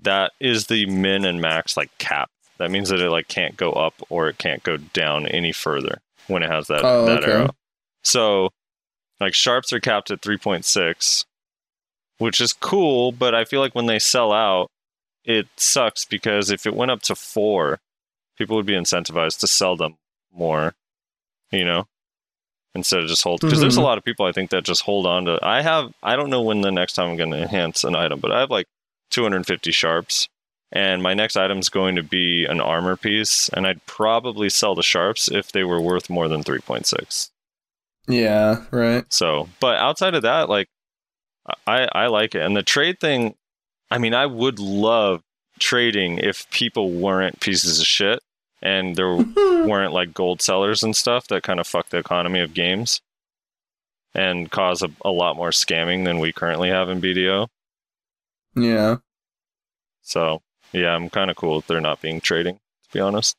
That is the min and max, like, cap. That means that it, like, can't go up or it can't go down any further when it has that, oh, that okay. arrow. So, like, sharps are capped at three point six. Which is cool, but I feel like when they sell out, it sucks because if it went up to four, people would be incentivized to sell them more, you know, instead of just hold. Because mm-hmm. there's a lot of people I think that just hold on to. I have, I don't know when the next time I'm going to enhance an item, but I have like two hundred fifty sharps, and my next item is going to be an armor piece, and I'd probably sell the sharps if they were worth more than three point six. Yeah, right. So, but outside of that, like, I, I like it. And the trade thing, I mean, I would love trading if people weren't pieces of shit and there weren't like gold sellers and stuff that kind of fuck the economy of games and cause a, a lot more scamming than we currently have in B D O. Yeah. So, yeah, I'm kind of cool if they're not being trading, to be honest.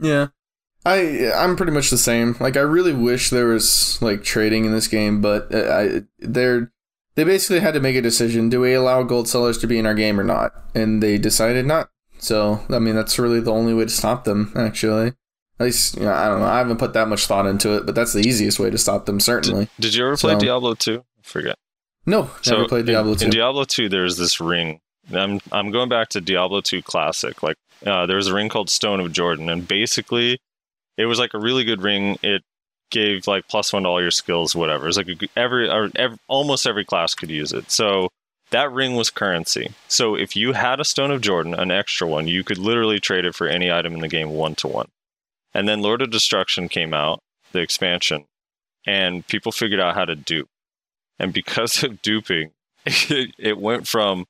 Yeah. I, I'm pretty much the same. Like, I really wish there was, like, trading in this game, but I they're they basically had to make a decision. Do we allow gold sellers to be in our game or not? And they decided not. So, I mean, that's really the only way to stop them, actually. At least, you know, I don't know. I haven't put that much thought into it, but that's the easiest way to stop them, certainly. Did, did you ever play so, Diablo two? I forget. No, so never played Diablo two. In Diablo two, there's this ring. I'm I'm going back to Diablo two Classic. Like, uh, there was a ring called Stone of Jordan, and basically, it was like a really good ring. It gave like plus one to all your skills, whatever. It's like a, every, or every almost every class could use it. So that ring was currency. So if you had a Stone of Jordan, an extra one, you could literally trade it for any item in the game one to one. And then Lord of Destruction came out, the expansion, and people figured out how to dupe. And because of duping, it, it went from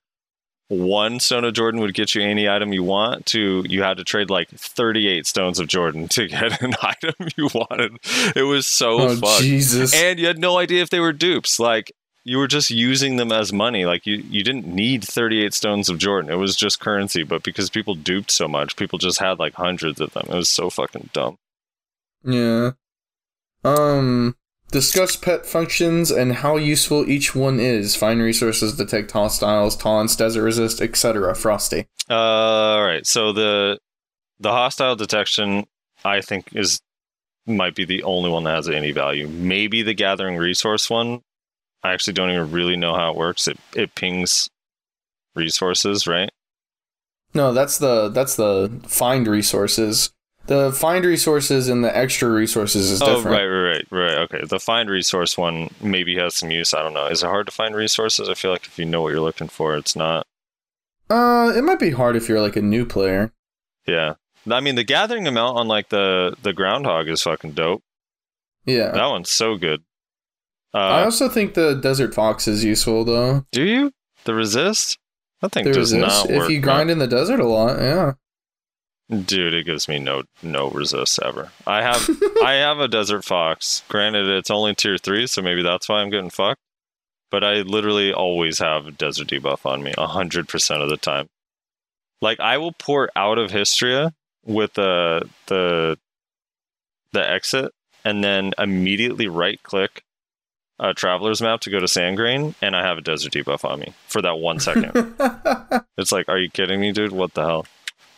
one Stone of Jordan would get you any item you want to you had to trade like thirty-eight Stones of Jordan to get an item you wanted. It was so oh, fun. Jesus. And you had no idea if they were dupes. Like, you were just using them as money. Like, you, you didn't need thirty-eight Stones of Jordan. It was just currency. But because people duped so much, people just had like hundreds of them. It was so fucking dumb. Yeah. Um... Discuss pet functions and how useful each one is. Find resources, detect hostiles, taunts, desert resist, et cetera. Frosty. Uh, all right. So the the hostile detection, I think, is might be the only one that has any value. Maybe the gathering resource one. I actually don't even really know how it works. It it pings resources, right? No, that's the that's the find resources. The find resources and the extra resources is oh, different. Oh, right, right, right. Okay, the find resource one maybe has some use. I don't know. Is it hard to find resources? I feel like if you know what you're looking for, it's not. Uh, it might be hard if you're like a new player. Yeah. I mean, the gathering amount on like the, the groundhog is fucking dope. Yeah. That one's so good. Uh, I also think the desert fox is useful, though. Do you? The resist? That thing the does resist. not work. If you grind right? in the desert a lot, yeah. Dude, it gives me no no resist ever. I have I have a desert fox. Granted, it's only tier three, so maybe that's why I'm getting fucked. But I literally always have a desert debuff on me, a hundred percent of the time. Like, I will pour out of Histria with the the the exit, and then immediately right click a traveler's map to go to Sandgrain, and I have a desert debuff on me for that one second. It's like, are you kidding me, dude? What the hell?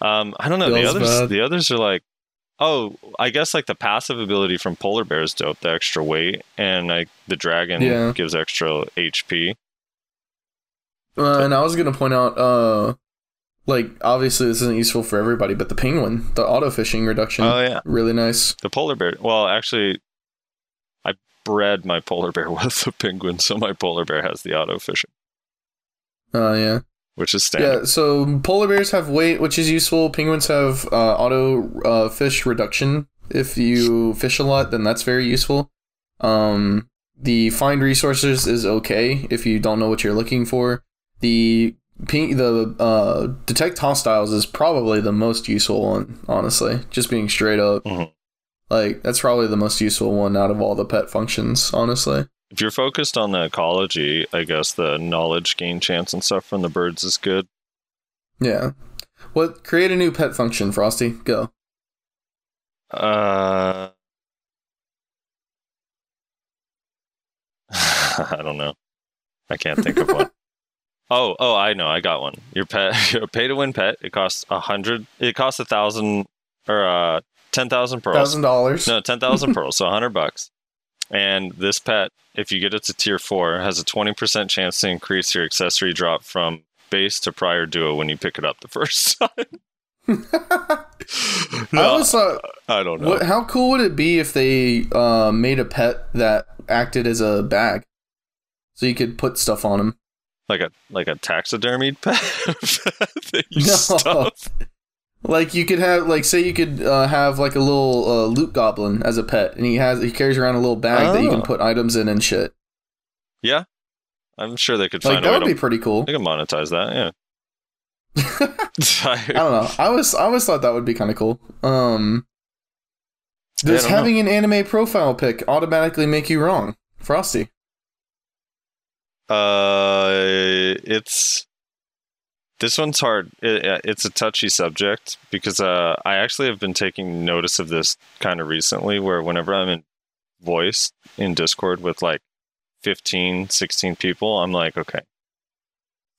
Um, I don't know. Feels the others, bad. the others are like, oh, I guess like the passive ability from polar bear is dope. The extra weight and like the dragon yeah. gives extra H P. Uh, and I was gonna point out, uh, like obviously this isn't useful for everybody, but the penguin, the auto fishing reduction, oh yeah, really nice. The polar bear. Well, actually, I bred my polar bear with the penguin, so my polar bear has the auto fishing. Oh uh, yeah. Which is standard. Yeah, so polar bears have weight, which is useful. Penguins have uh, auto uh, fish reduction. If you fish a lot, then that's very useful. Um, the find resources is okay if you don't know what you're looking for. The the uh, detect hostiles is probably the most useful one, honestly. Just being straight up. Mm-hmm. Like, that's probably the most useful one out of all the pet functions, honestly. If you're focused on the ecology, I guess the knowledge gain chance and stuff from the birds is good. Yeah. What? Create a new pet function, Frosty. Go. Uh. I don't know. I can't think of one. Oh, oh, I know. I got one. Your pet, your pay-to-win pet. It costs a hundred. It costs a thousand or uh ten thousand pearls. Thousand dollars. No, ten thousand pearls. So a hundred bucks. And this pet, if you get it to tier four, has a twenty percent chance to increase your accessory drop from base to prior duo when you pick it up the first time. no, I, always thought, I don't know. What, how cool would it be if they uh, made a pet that acted as a bag? So you could put stuff on him. Like a like a taxidermied pet? that you no. stuff. Like, you could have, like, say you could uh, have, like, a little uh, loot goblin as a pet, and he has he carries around a little bag oh. that you can put items in and shit. Yeah. I'm sure they could find like, a way to... That would be pretty cool. They could monetize that, yeah. I don't know. I always, I always thought that would be kind of cool. Um, does yeah, having know. an anime profile pic automatically make you wrong? Frosty. Uh, it's... This one's hard. It, it's a touchy subject because uh, I actually have been taking notice of this kind of recently where whenever I'm in voice in Discord with like fifteen, sixteen people, I'm like, okay,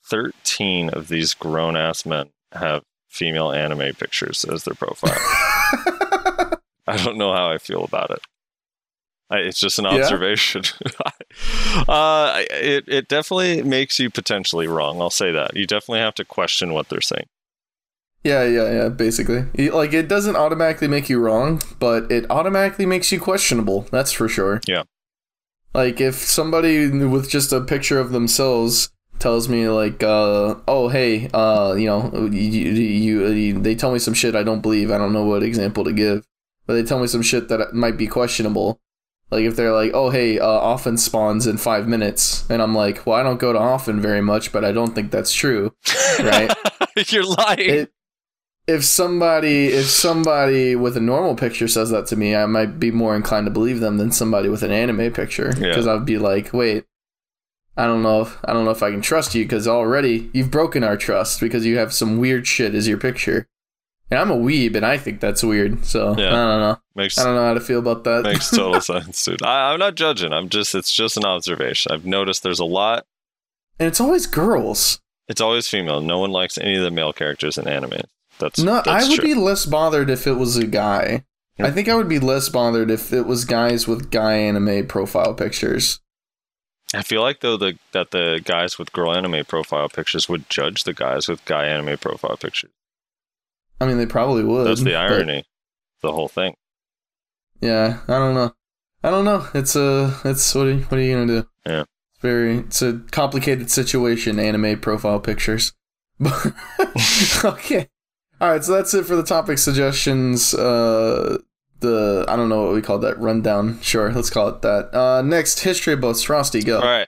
thirteen of these grown-ass men have female anime pictures as their profile. I don't know how I feel about it. I, it's just an observation. Yeah. uh, it it definitely makes you potentially wrong. I'll say that. You definitely have to question what they're saying. Yeah, yeah, yeah, basically. Like, it doesn't automatically make you wrong, but it automatically makes you questionable, that's for sure. Yeah. Like, if somebody with just a picture of themselves tells me, like, uh, oh, hey, uh, you know, you, you, you, they tell me some shit I don't believe, I don't know what example to give, but they tell me some shit that might be questionable. Like, if they're like, oh, hey, uh, Offen spawns in five minutes. And I'm like, well, I don't go to Offen very much, but I don't think that's true, right? You're lying. It, If somebody if somebody with a normal picture says that to me, I might be more inclined to believe them than somebody with an anime picture, because yeah. I'd be like, wait, I don't know if I don't know if I can trust you, because already you've broken our trust because you have some weird shit as your picture. And I'm a weeb, and I think that's weird. So yeah. I don't know. Makes, I don't know how to feel about that. Makes total sense, dude. I, I'm not judging. I'm just it's just an observation. I've noticed there's a lot, and it's always girls. It's always female. No one likes any of the male characters in anime. That's, no, that's I would true. be less bothered if it was a guy. Yeah. I think I would be less bothered if it was guys with guy anime profile pictures. I feel like, though, the, that the guys with girl anime profile pictures would judge the guys with guy anime profile pictures. I mean, they probably would. That's the irony. But, the whole thing. Yeah, I don't know. I don't know. It's a. It's what are you, what are you gonna do? Yeah. It's very. It's a complicated situation. Anime profile pictures. Okay. All right, so that's it for the topic suggestions. Uh, the I don't know what we call that rundown. Sure, let's call it that. Uh, next, history books. Frosty, go. All right,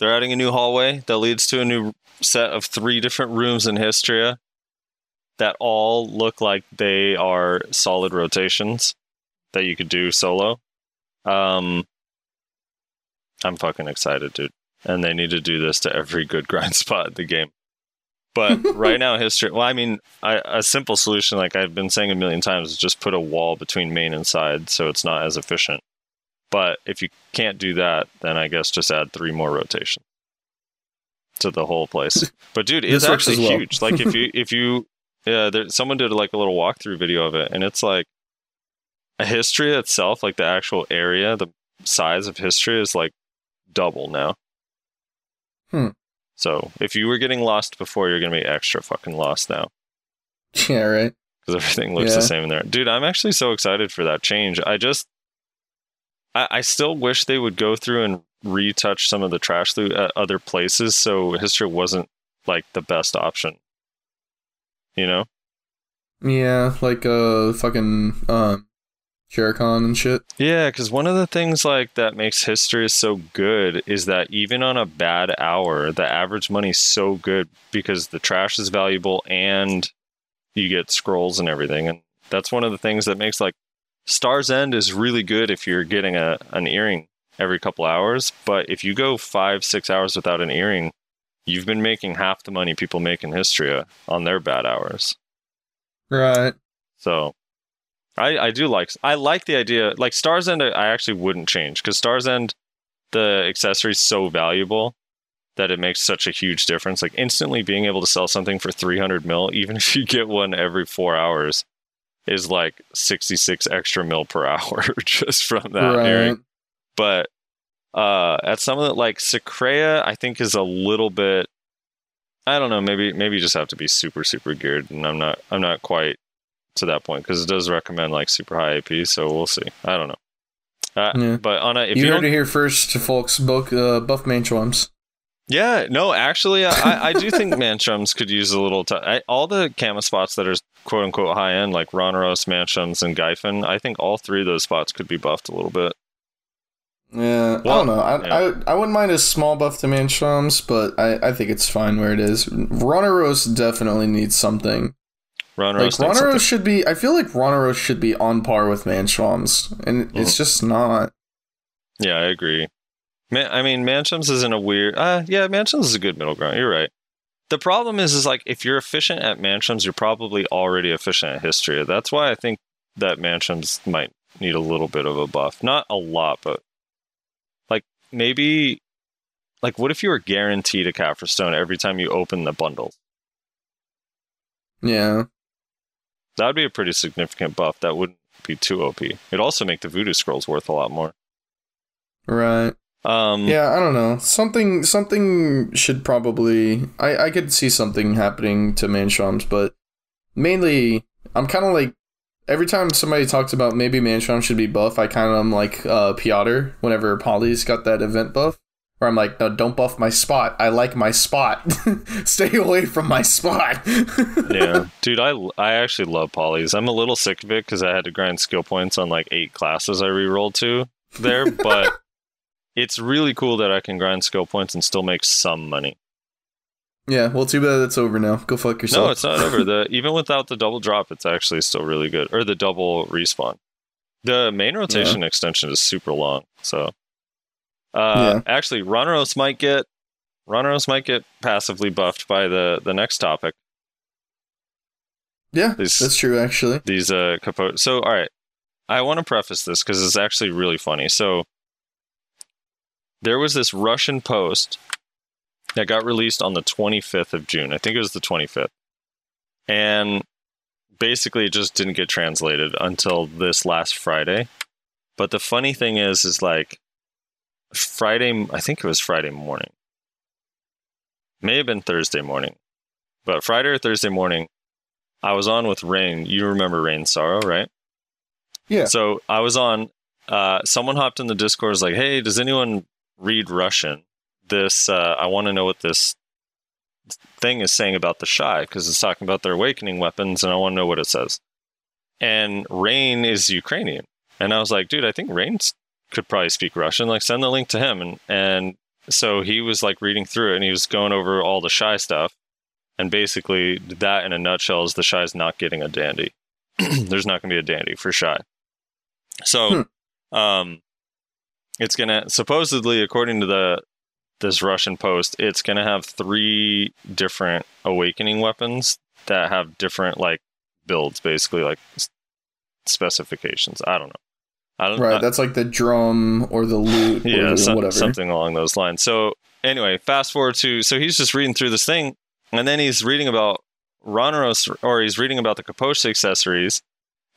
they're adding a new hallway that leads to a new set of three different rooms in Histria that all look like they are solid rotations that you could do solo. Um, I'm fucking excited, dude, and they need to do this to every good grind spot in the game. But right now, history... Well, I mean, I, a simple solution, like I've been saying a million times, is just put a wall between main and side so it's not as efficient. But if you can't do that, then I guess just add three more rotations to the whole place. But dude, it's actually well. huge. Like if you... if you, yeah, there, someone did like a little walkthrough video of it, and it's like a history itself, like the actual area, the size of history is like double now. Hmm. So, if you were getting lost before, you're going to be extra fucking lost now. Yeah, right. Because everything looks yeah. the same in there. Dude, I'm actually so excited for that change. I just... I, I still wish they would go through and retouch some of the trash loot at other places, so history wasn't, like, the best option. You know? Yeah, like, uh, fucking, uh, Shericon and shit. Yeah, because one of the things like that makes history so good is that even on a bad hour, the average money's so good because the trash is valuable and you get scrolls and everything. And that's one of the things that makes like Star's End is really good if you're getting a an earring every couple hours. But if you go five, six hours without an earring, you've been making half the money people make in Histria on their bad hours. Right. So... I, I do like I like the idea. Like Star's End, I actually wouldn't change because Star's End, the accessory is so valuable that it makes such a huge difference. Like instantly being able to sell something for three hundred mil, even if you get one every four hours, is like sixty-six extra mil per hour just from that right. earring. But uh, at some of the like Secrea, I think is a little bit. I don't know. Maybe maybe you just have to be super super geared, and I'm not. I'm not quite. To that point, because it does recommend like super high A P, so we'll see. I don't know, uh, yeah. but on a if you, you heard it here first, folks. Buff, uh, buff Mantrums. Yeah, no, actually, I, I do think Mantrums could use a little. T- I, all the camo spots that are quote unquote high end, like Ronros, Mantrums, and Gyphon, I think all three of those spots could be buffed a little bit. Yeah, well, I don't know. I, yeah. I I wouldn't mind a small buff to Mantrums, but I, I think it's fine where it is. Ronros definitely needs something. Ronros like, Ronros should be... I feel like Ronros should be on par with Mantrums, and mm. it's just not. Yeah, I agree. Man, I mean, Mantrums isn't a weird... Uh, yeah, Mantrums is a good middle ground. You're right. The problem is, is like, if you're efficient at Mantrums, you're probably already efficient at Histria. That's why I think that Mantrums might need a little bit of a buff. Not a lot, but... Like, maybe... Like, what if you were guaranteed a Kaffir Stone every time you open the bundle? Yeah. That would be a pretty significant buff that wouldn't be too O P. It'd also make the Voodoo Scrolls worth a lot more. Right. Um, yeah, I don't know. Something something should probably... I, I could see something happening to Mansham's, but mainly, I'm kind of like... Every time somebody talks about maybe Mansham should be buff, I kind of am like uh, Piotr whenever Polly's got that event buff. Where I'm like, no, don't buff my spot. I like my spot. Stay away from my spot. Yeah. Dude, I, I actually love Polly's. I'm a little sick of it because I had to grind skill points on like eight classes I rerolled to there, but... It's really cool that I can grind skill points and still make some money. Yeah, well, too bad that's over now. Go fuck yourself. No, it's not over. The even without the double drop, it's actually still really good. Or the double respawn. The main rotation yeah. extension is super long. So, uh, yeah. Actually, Roneros might get Roneros might get passively buffed by the, the next topic. Yeah, these, that's true, actually. These uh, Capote. So, all right. I want to preface this because it's actually really funny. So, there was this Russian post that got released on the twenty-fifth of June. I think it was the twenty-fifth. And basically it just didn't get translated until this last Friday. But the funny thing is, is like Friday, I think it was Friday morning. May have been Thursday morning. But Friday or Thursday morning, I was on with Rain. You remember Rain Sorrow, right? Yeah. So I was on, uh, someone hopped in the Discord, was like, hey, does anyone... read Russian. This uh, I want to know what this thing is saying about the Shy, because it's talking about their awakening weapons, and I want to know what it says. And Rain is Ukrainian, and I was like, dude, I think Rain could probably speak Russian. Like, send the link to him. And and so he was like reading through it, and he was going over all the Shy stuff, and basically that in a nutshell is the Shy's not getting a dandy. There's not going to be a dandy for Shy. So, hmm. um. It's gonna supposedly, according to the this Russian post, it's gonna have three different awakening weapons that have different like builds, basically like specifications. I don't know. I don't, right, I, that's like the drum or the lute, yeah, or the, some, whatever, something along those lines. So anyway, fast forward to so he's just reading through this thing, and then he's reading about Roneros, or he's reading about the Kapoche accessories,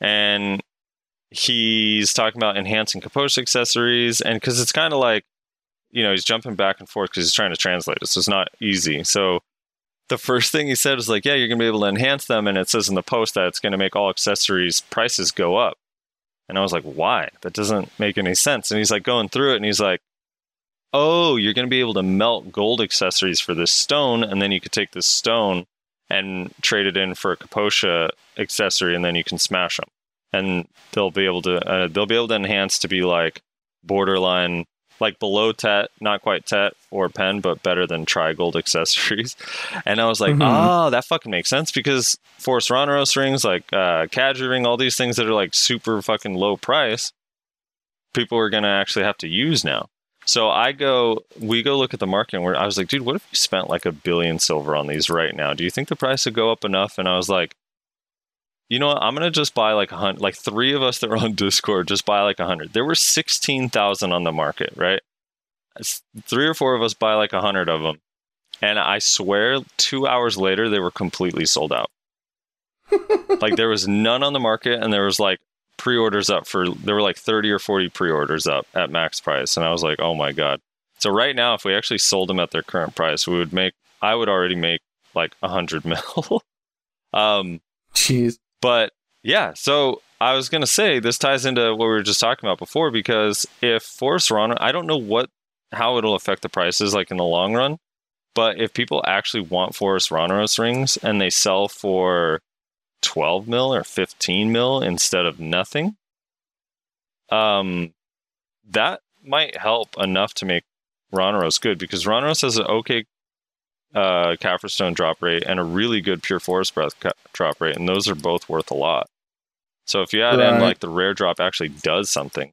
and he's talking about enhancing Kapoche accessories, and because it's kind of like, you know, he's jumping back and forth because he's trying to translate it, so it's not easy. So the first thing he said was like, yeah, you're going to be able to enhance them, and it says in the post that it's going to make all accessories prices go up. And I was like, why? That doesn't make any sense. And he's like going through it, and he's like, oh, you're going to be able to melt gold accessories for this stone, and then you could take this stone and trade it in for a Kapoche accessory, and then you can smash them. And they'll be able to uh, they'll be able to enhance to be like borderline, like below Tet, not quite Tet or Pen, but better than Tri-Gold accessories. And I was like, mm-hmm. oh, that fucking makes sense, because Force Roneros rings, like uh, Cadre ring, all these things that are like super fucking low price, people are gonna actually have to use now. So I go, we go look at the market, and we're, I was like, dude, what if you spent like a billion silver on these right now? Do you think the price would go up enough? And I was like, you know what? I'm gonna just buy like a hundred. Like three of us that were on Discord just buy like a hundred. There were sixteen thousand on the market, right? Three or four of us buy like a hundred of them, and I swear, two hours later they were completely sold out. Like there was none on the market, and there was like pre-orders up for. There were like thirty or forty pre-orders up at max price, and I was like, oh my god. So right now, if we actually sold them at their current price, we would make. I would already make like a hundred mil. um, Jeez. But yeah, so I was going to say this ties into what we were just talking about before, because if Force Roneros, I don't know what how it'll affect the prices like in the long run, but if people actually want Force Roneros rings and they sell for twelve mil or fifteen mil instead of nothing, um, that might help enough to make Roneros good, because Roneros has an okay Uh, Kaffirstone drop rate and a really good Pure Forest Breath ca- drop rate, and those are both worth a lot. So if you add right. in like the rare drop actually does something,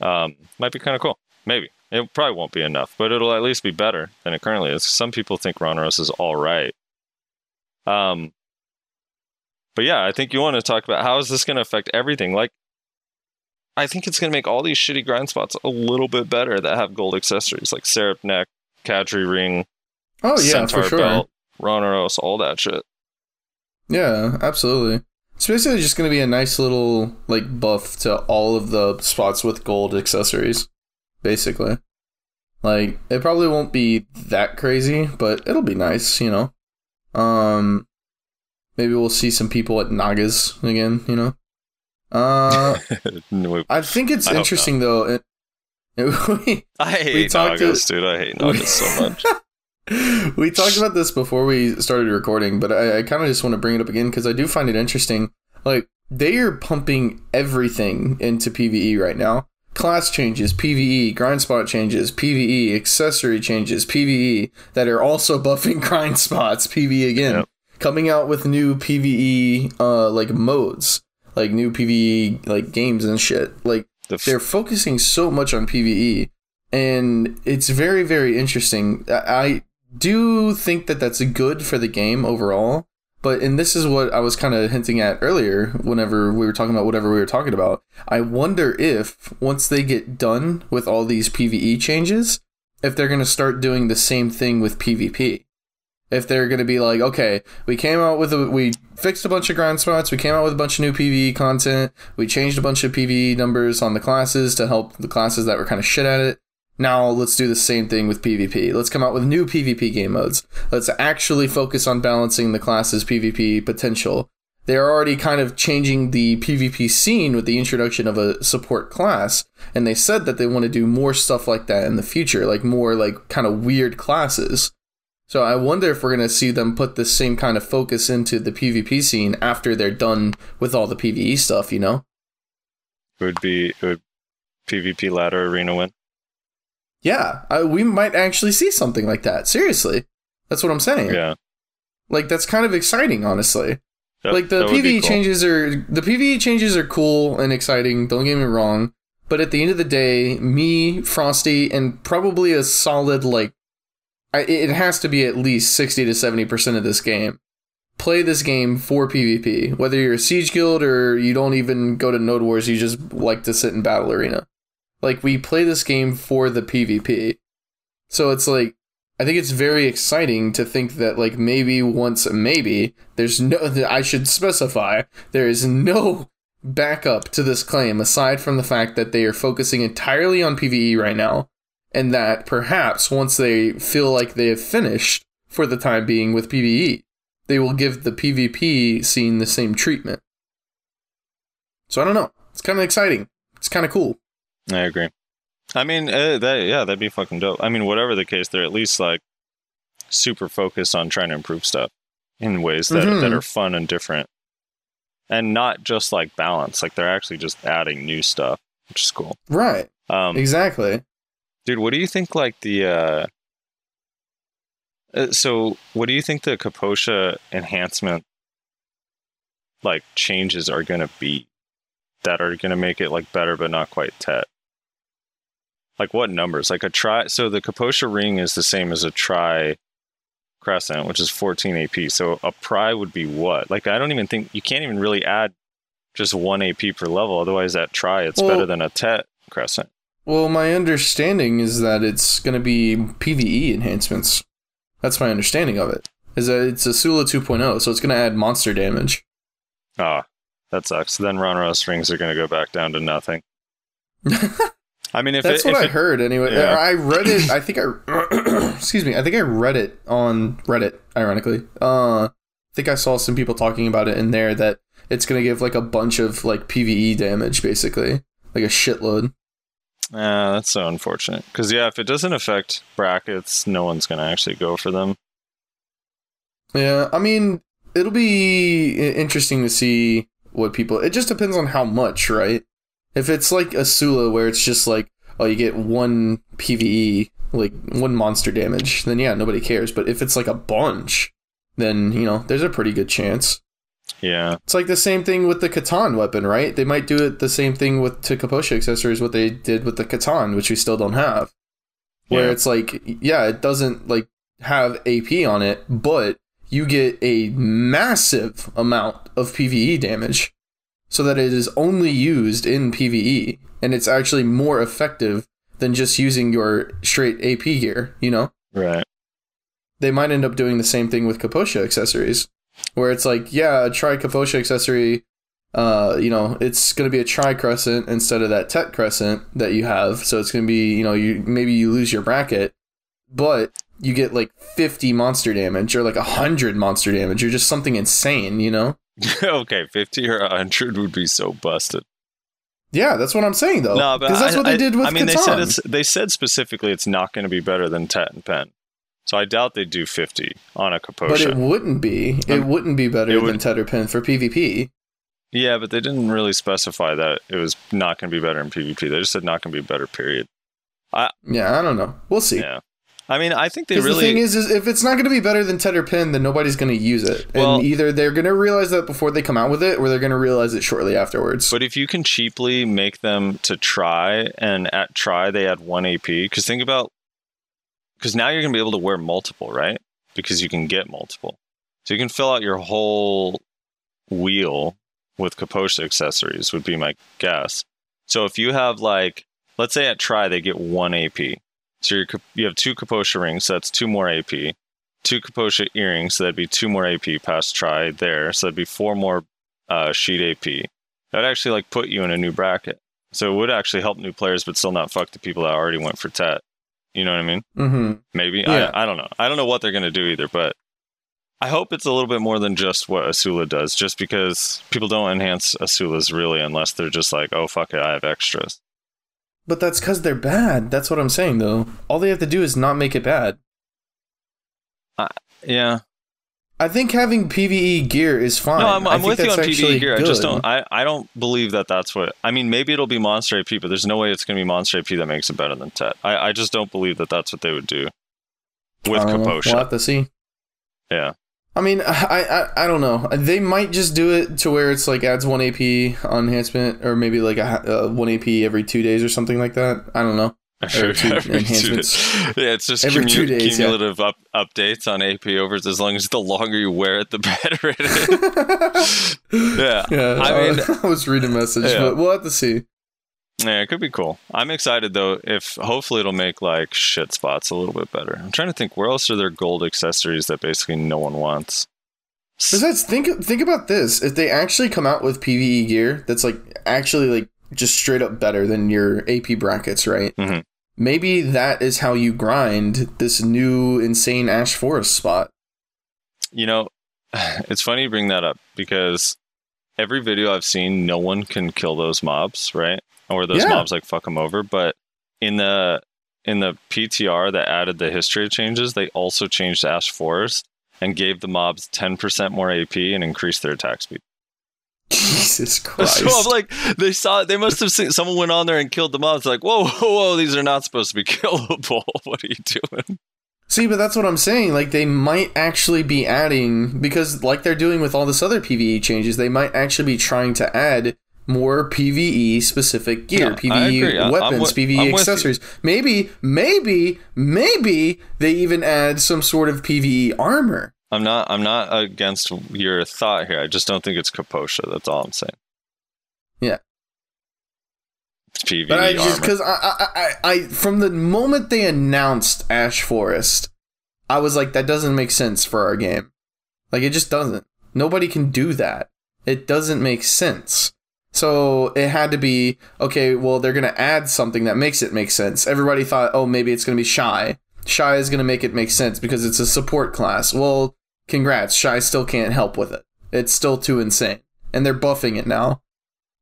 um, might be kind of cool. Maybe it probably won't be enough, but it'll at least be better than it currently is. Some people think Roneros is all right. Um, but yeah, I think you want to talk about how is this going to affect everything. Like, I think it's going to make all these shitty grind spots a little bit better that have gold accessories, like Seraph Neck, Cadre ring. Oh yeah, Centaur for sure. Belt, Roneros, all that shit. Yeah, absolutely. It's basically just going to be a nice little like buff to all of the spots with gold accessories, basically. Like, it probably won't be that crazy, but it'll be nice, you know. Um, maybe we'll see some people at Nagas again, you know. Uh, no, I think it's I interesting though. It, it, we, I hate Nagas, to, dude. I hate Nagas we, so much. We talked about this before we started recording, but I, I kind of just want to bring it up again because I do find it interesting. Like, they are pumping everything into PvE right now. Class changes, PvE, grind spot changes, PvE, accessory changes, PvE, that are also buffing grind spots, PvE again. Yep. Coming out with new PvE, uh, like, modes. Like, new PvE, like, games and shit. Like, the f- they're focusing so much on PvE, and it's very, very interesting. I... I do think that that's good for the game overall, but, and this is what I was kind of hinting at earlier whenever we were talking about whatever we were talking about, I wonder if once they get done with all these PvE changes, if they're going to start doing the same thing with PvP. If they're going to be like, okay, we came out with, a, we fixed a bunch of grind spots, we came out with a bunch of new PvE content, we changed a bunch of PvE numbers on the classes to help the classes that were kind of shit at it. Now let's do the same thing with PvP. Let's come out with new PvP game modes. Let's actually focus on balancing the class's PvP potential. They're already kind of changing the PvP scene with the introduction of a support class, and they said that they want to do more stuff like that in the future, like more like kind of weird classes. So I wonder if we're going to see them put the same kind of focus into the PvP scene after they're done with all the PvE stuff, you know? It would be it would PvP ladder arena win. Yeah, I, we might actually see something like that. Seriously. That's what I'm saying. Yeah. Like, that's kind of exciting, honestly. That, like, the PvE cool. changes are the PvE changes are cool and exciting, don't get me wrong, but at the end of the day, me, Frosty, and probably a solid, like, I, it has to be at least sixty to seventy percent of this game. Play this game for PvP, whether you're a Siege Guild or you don't even go to Node Wars, you just like to sit in Battle Arena. Like, we play this game for the PvP. So it's like, I think it's very exciting to think that, like, maybe once, maybe, there's no, I should specify, there is no backup to this claim, aside from the fact that they are focusing entirely on PvE right now, and that perhaps once they feel like they have finished, for the time being, with PvE, they will give the PvP scene the same treatment. So I don't know. It's kind of exciting. It's kind of cool. I agree. I mean, uh, that yeah, that'd be fucking dope. I mean, whatever the case, they're at least, like, super focused on trying to improve stuff in ways that, mm-hmm. that are fun and different. And not just, like, balance. Like, they're actually just adding new stuff, which is cool. Right. Um, exactly. Dude, what do you think, like, the... Uh, uh, so, what do you think the Kaposha enhancement, like, changes are going to be that are going to make it, like, better but not quite Tet? Like, what numbers? Like, a tri... So, the Kaposha Ring is the same as a tri-Crescent, which is fourteen A P. So, a Pri would be what? Like, I don't even think... You can't even really add just one A P per level. Otherwise, that Tri, it's well, better than a Tet Crescent. Well, my understanding is that it's going to be PvE enhancements. That's my understanding of it. Is that it's a Sula two point oh, so it's going to add monster damage. Ah, that sucks. Then Ronros Rings are going to go back down to nothing. I mean, if that's it, what if I it, heard anyway. Yeah. I read it. I think I excuse me. I think I read it on Reddit. Ironically, uh, I think I saw some people talking about it in there that it's going to give like a bunch of like PvE damage, basically, like a shitload. Ah, uh, that's so unfortunate. Because yeah, if it doesn't affect brackets, no one's going to actually go for them. Yeah, I mean, it'll be interesting to see what people... It just depends on how much, right? If it's like a Sula where it's just like, oh, you get one PvE, like one monster damage, then yeah, nobody cares. But if it's like a bunch, then, you know, there's a pretty good chance. Yeah. It's like the same thing with the Khatan weapon, right? They might do it the same thing with to Kaposha accessories, what they did with the Khatan, which we still don't have. Where yeah. It's like, yeah, it doesn't like have A P on it, but you get a massive amount of PvE damage so that it is only used in PvE, and it's actually more effective than just using your straight A P gear, you know? Right. They might end up doing the same thing with Kaposha accessories, where it's like, yeah, try Kaposha accessory uh, you know, it's going to be a tri-crescent instead of that tet crescent that you have. So it's going to be, you know, you maybe you lose your bracket, but you get like fifty monster damage or like one hundred monster damage or just something insane, you know? Okay, fifty or one hundred would be so busted. Yeah, that's what I'm saying, though. No, because that's I, what they I, did with I mean, Catan. They said, it's, they said specifically it's not going to be better than Tet and Pen. So I doubt they do fifty on a Kaposha. But it wouldn't be. It um, wouldn't be better than would, Tet or Pen for PvP. Yeah, but they didn't really specify that it was not going to be better in PvP. They just said not going to be better, period. I, yeah, I don't know. We'll see. Yeah. I mean, I think they really... the thing is, is if it's not going to be better than Tet or Pen, then nobody's going to use it. Well, and either they're going to realize that before they come out with it, or they're going to realize it shortly afterwards. But if you can cheaply make them to try, and at try they add one A P, because think about... because now you're going to be able to wear multiple, right? Because you can get multiple. So you can fill out your whole wheel with Kaposha accessories, would be my guess. So if you have, like... let's say at try they get one A P. So you're, you have two Kaposha rings, so that's two more A P. Two Kaposha earrings, so that'd be two more A P past try there. So that'd be four more uh, sheet A P. That would actually like put you in a new bracket. So it would actually help new players, but still not fuck the people that already went for Tet. You know what I mean? Mm-hmm. Maybe. Yeah. I, I don't know. I don't know what they're going to do either, but I hope it's a little bit more than just what Azula does, just because people don't enhance Azulas really unless they're just like, oh, fuck it, I have extras. But that's because they're bad. That's what I'm saying, though. All they have to do is not make it bad. Uh, yeah. I think having PvE gear is fine. No, I'm, I'm with you on PvE gear. Good. I just don't... I, I don't believe that that's what... I mean, maybe it'll be Monster A P, but there's no way it's going to be Monster A P that makes it better than Tet. I, I just don't believe that that's what they would do with Kaposha. We'll have to see. Yeah. I mean, I, I I don't know. They might just do it to where it's like adds one A P on enhancement, or maybe like a, uh, one A P every two days or something like that. I don't know. Every two, every two days. Yeah, it's just every two days, cumulative yeah. up, updates on A P overs. As long as the longer you wear it, the better it is. yeah. yeah. I mean, I was reading a message, yeah. but we'll have to see. Yeah, it could be cool. I'm excited though. If hopefully it'll make like shit spots a little bit better. I'm trying to think where else are there gold accessories that basically no one wants. Besides, think think about this: if they actually come out with PvE gear that's like actually like just straight up better than your A P brackets, right? Mm-hmm. Maybe that is how you grind this new insane Ash Forest spot. You know, it's funny you bring that up because every video I've seen, no one can kill those mobs, right? Or those yeah. mobs like fuck them over, but in the in the P T R that added the history changes, they also changed Ash Forest and gave the mobs ten percent more A P and increased their attack speed. Jesus Christ! So I'm like, they saw, they must have seen someone went on there and killed the mobs. Like, whoa, whoa, whoa! These are not supposed to be killable. What are you doing? See, but that's what I'm saying. Like, they might actually be adding because, like they're doing with all this other PvE changes, they might actually be trying to add more PvE specific gear, yeah, PvE weapons, with, PvE accessories. Maybe, maybe, maybe they even add some sort of PvE armor. I'm not, I'm not against your thought here. I just don't think it's Kaposha. That's all I'm saying. Yeah. It's PvE but I just, armor. Because I, I, I, I, from the moment they announced Ash Forest, I was like, that doesn't make sense for our game. Like, it just doesn't. Nobody can do that. It doesn't make sense. So it had to be, okay, well, they're going to add something that makes it make sense. Everybody thought, oh, maybe it's going to be Shy. Shy is going to make it make sense because it's a support class. Well, congrats. Shy still can't help with it. It's still too insane. And they're buffing it now.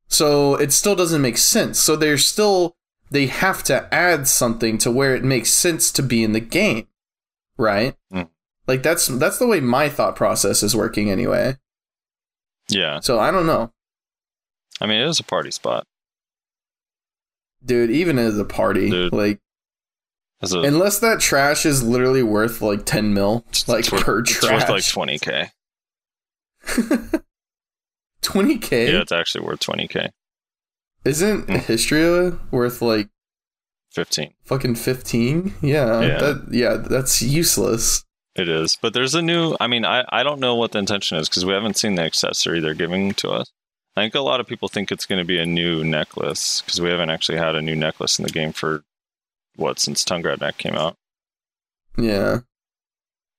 So it still doesn't make sense. So they're still, they have to add something to where it makes sense to be in the game. Right? Mm. Like, that's that's the way my thought process is working anyway. Yeah. So I don't know. I mean, it is a party spot. Dude, even as a party, Dude. like, a, unless that trash is literally worth like ten mil, like it's worth, per trash. It's worth like twenty K. twenty K? Yeah, it's actually worth twenty K. Isn't mm. Histria worth like fifteen? Fucking fifteen? Yeah, yeah. That, yeah, that's useless. It is. But there's a new, I mean, I, I don't know what the intention is because we haven't seen the accessory they're giving to us. I think a lot of people think it's going to be a new necklace because we haven't actually had a new necklace in the game for, what, since Tungrad Neck came out. Yeah.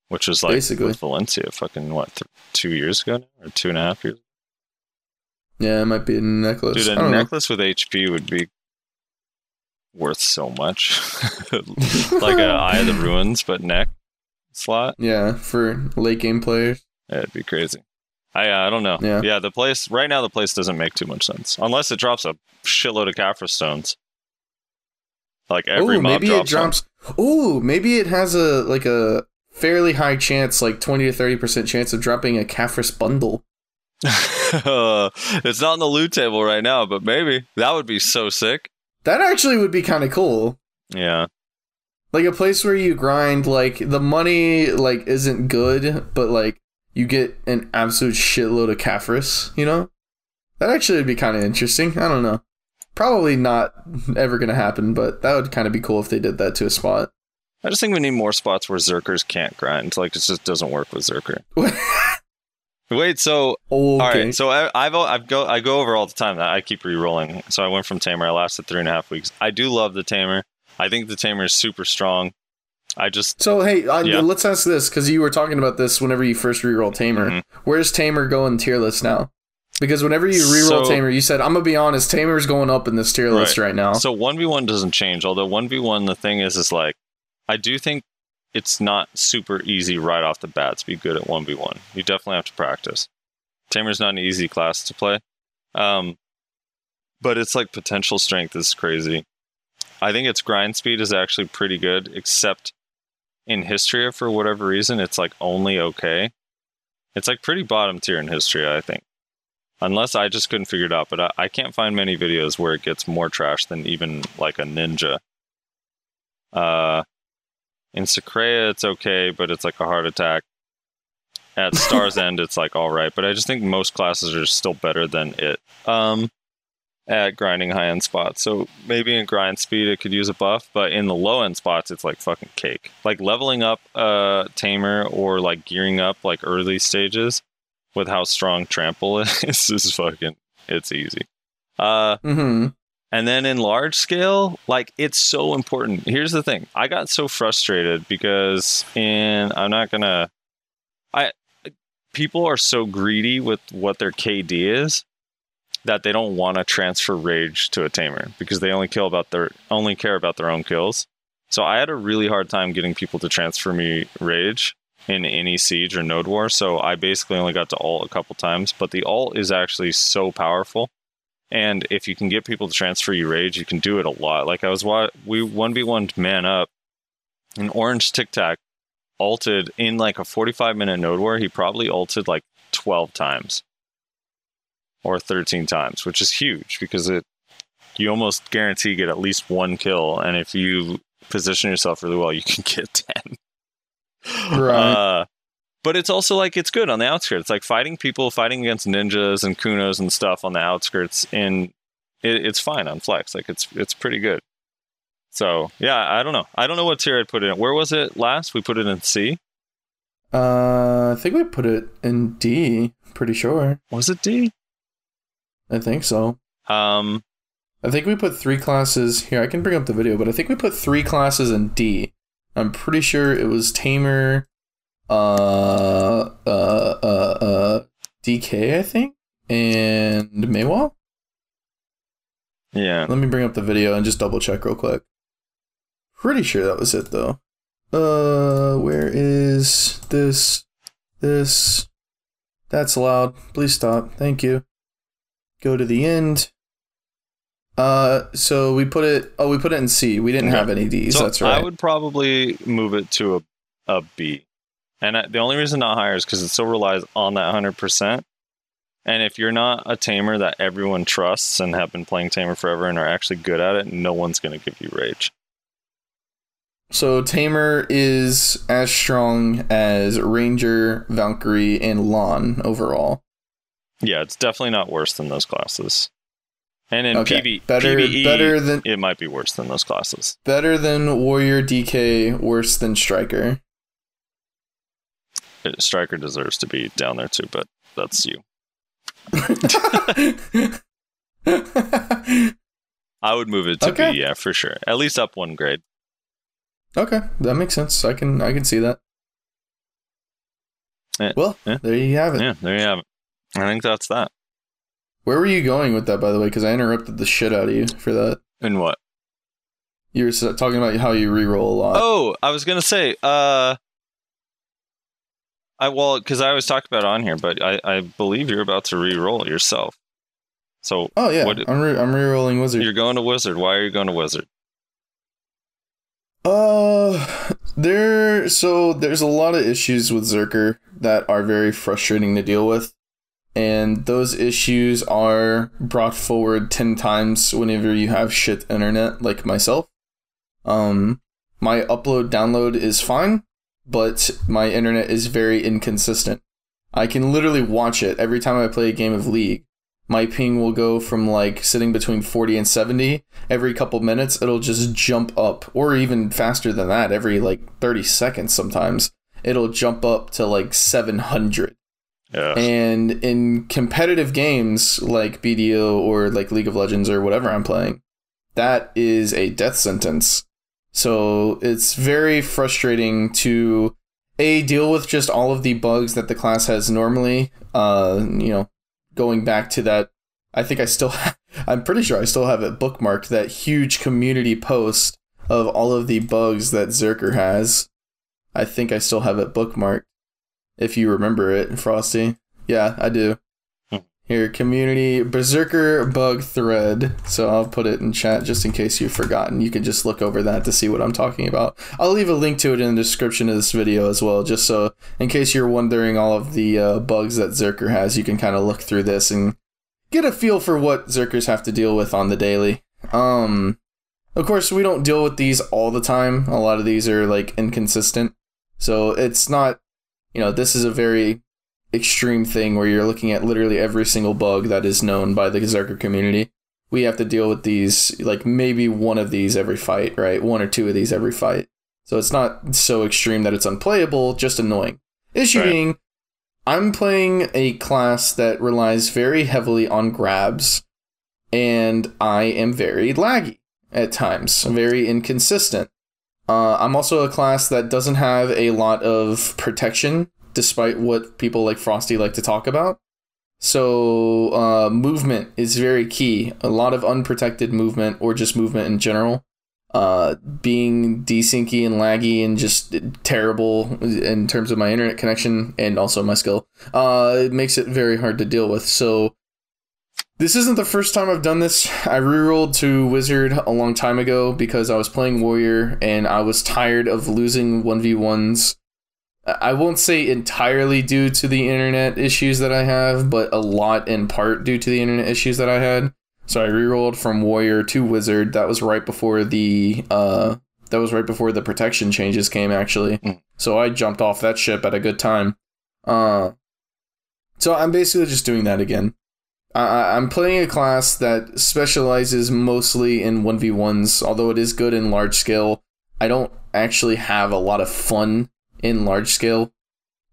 Which was like Basically. with Valencia fucking, what, th- two years ago now? Or two and a half years ago? Yeah, it might be a necklace. Dude, a necklace know. with H P would be worth so much. Like an Eye of the Ruins, but neck slot. Yeah, for late game players. That'd be crazy. I uh, I don't know. Yeah. yeah, the place right now the place doesn't make too much sense unless it drops a shitload of Kaphra stones. Like every Ooh, mob maybe drops. It drops Ooh, maybe it has a like a fairly high chance, like twenty to thirty percent chance of dropping a Kaphra's bundle. It's not on the loot table right now, but maybe that would be so sick. That actually would be kind of cool. Yeah. Like a place where you grind, like the money like isn't good, but like you get an absolute shitload of Kaphras, you know? That actually would be kind of interesting. I don't know. Probably not ever going to happen, but that would kind of be cool if they did that to a spot. I just think we need more spots where Zerkers can't grind. Like, it just doesn't work with Zerker. Wait, so... Okay. All right, so I, I've, I've go, I go over all the time. I keep re-rolling. So I went from Tamer. I lasted three and a half weeks. I do love the Tamer. I think the Tamer is super strong. I just so hey, I, yeah. let's ask this because you were talking about this whenever you first reroll Tamer. Mm-hmm. Where's Tamer going tier list now? Because whenever you reroll so, Tamer, you said I'm gonna be honest, Tamer's going up in this tier right. list right now. So one v one doesn't change. Although one v one, the thing is, is like I do think it's not super easy right off the bat to be good at one v one. You definitely have to practice. Tamer's not an easy class to play, um, but it's like potential strength is crazy. I think its grind speed is actually pretty good, except. In Histria, for whatever reason, it's like only okay. It's like pretty bottom tier in Histria, I think. Unless I just couldn't figure it out, but I, I can't find many videos where it gets more trash than even like a ninja. Uh, in Secrea, it's okay, but it's like a heart attack. At Star's End, it's like alright, but I just think most classes are still better than it um, at grinding high-end spots. So maybe in grind speed it could use a buff, but in the low-end spots it's like fucking cake. Like leveling up uh, Tamer or like gearing up like early stages with how strong Trample is is fucking, it's easy. Uh, mm-hmm. And then in large scale, like it's so important. Here's the thing. I got so frustrated because in, I'm not gonna, I people are so greedy with what their K D is that they don't want to transfer rage to a Tamer because they only kill about their only care about their own kills. So I had a really hard time getting people to transfer me rage in any siege or node war. So I basically only got to ult a couple times, but the ult is actually so powerful. And if you can get people to transfer you rage, you can do it a lot. Like I was, we one v one'd man up, and Orange Tic Tac ulted in like a forty-five minute node war. He probably ulted like twelve times. Or thirteen times, which is huge because it you almost guarantee you get at least one kill, and if you position yourself really well, you can get ten. Right. Uh, but it's also like it's good on the outskirts. Like fighting people, fighting against ninjas and kunos and stuff on the outskirts, and it, it's fine on flex. Like it's it's pretty good. So yeah, I don't know. I don't know what tier I'd put it in. Where was it last? We put it in C. Uh, I think we put it in D. Pretty sure. Was it D? I think so. Um, I think we put three classes here. I can bring up the video, but I think we put three classes in D. I'm pretty sure it was Tamer, uh, uh, uh, uh, D K, I think, and Maywall. Yeah. Let me bring up the video and just double check real quick. Pretty sure that was it though. Uh, where is this? This? That's loud. Please stop. Thank you. Go to the end. Uh, so we put it. Oh, we put it in C. We didn't okay. have any D's. So that's right. I would probably move it to a a B, and I, the only reason not higher is because it still relies on that hundred percent. And if you're not a Tamer that everyone trusts and have been playing Tamer forever and are actually good at it, no one's going to give you rage. So Tamer is as strong as Ranger, Valkyrie, and Lon overall. Yeah, it's definitely not worse than those classes. And in okay. P V E, better, P V E better than, it might be worse than those classes. Better than Warrior, D K, worse than Striker. Striker deserves to be down there too, but that's you. I would move it to okay. B, yeah, for sure. At least up one grade. Okay, that makes sense. I can I can see that. Yeah. Well, yeah. there you have it. Yeah, there you have it. I think that's that. Where were you going with that, by the way? Because I interrupted the shit out of you for that. In what? You were talking about how you reroll a lot. Oh, I was going to say, uh, I well, because I always talk about it on here, but I, I believe you're about to reroll yourself. So, oh yeah, what, I'm re- I'm rerolling wizard. You're going to wizard. Why are you going to wizard? Uh, there. So there's a lot of issues with Zerker that are very frustrating to deal with, and those issues are brought forward ten times whenever you have shit internet, like myself. Um, my upload download is fine, but my internet is very inconsistent. I can literally watch it every time I play a game of League. My ping will go from like sitting between forty and seventy every couple minutes. It'll just jump up, or even faster than that. Every like thirty seconds, sometimes it'll jump up to like seven hundred. Yeah. And in competitive games like B D O or like League of Legends or whatever I'm playing, that is a death sentence. So it's very frustrating to a deal with just all of the bugs that the class has normally. Uh, you know. Going back to that, I think I still, have, I'm pretty sure I still have it bookmarked, that huge community post of all of the bugs that Zerker has. I think I still have it bookmarked, if you remember it, Frosty. Yeah, I do. Here, community Berserker bug thread. So I'll put it in chat just in case you've forgotten. You can just look over that to see what I'm talking about. I'll leave a link to it in the description of this video as well, just so in case you're wondering all of the uh, bugs that Zerker has, you can kind of look through this and get a feel for what Zerkers have to deal with on the daily. Um, of course, we don't deal with these all the time. A lot of these are like inconsistent. So it's not, you know, this is a very extreme thing where you're looking at literally every single bug that is known by the Zerker community. We have to deal with these, like maybe one of these every fight, right? One or two of these every fight. So it's not so extreme that it's unplayable, just annoying. Issue right. being, I'm playing a class that relies very heavily on grabs, and I am very laggy at times, very inconsistent. Uh, I'm also a class that doesn't have a lot of protection, despite what people like Frosty like to talk about. So uh, movement is very key. A lot of unprotected movement, or just movement in general. Uh, being desyncy and laggy and just terrible in terms of my internet connection and also my skill. Uh, it makes it very hard to deal with. So this isn't the first time I've done this. I rerolled to Wizard a long time ago because I was playing Warrior and I was tired of losing one v ones. I won't say entirely due to the internet issues that I have, but a lot in part due to the internet issues that I had. So I rerolled from Warrior to Wizard. That was right before the uh, that was right before the protection changes came, actually. Mm. So I jumped off that ship at a good time. Uh, so I'm basically just doing that again. I- I'm playing a class that specializes mostly in one v ones, although it is good in large scale. I don't actually have a lot of fun in large scale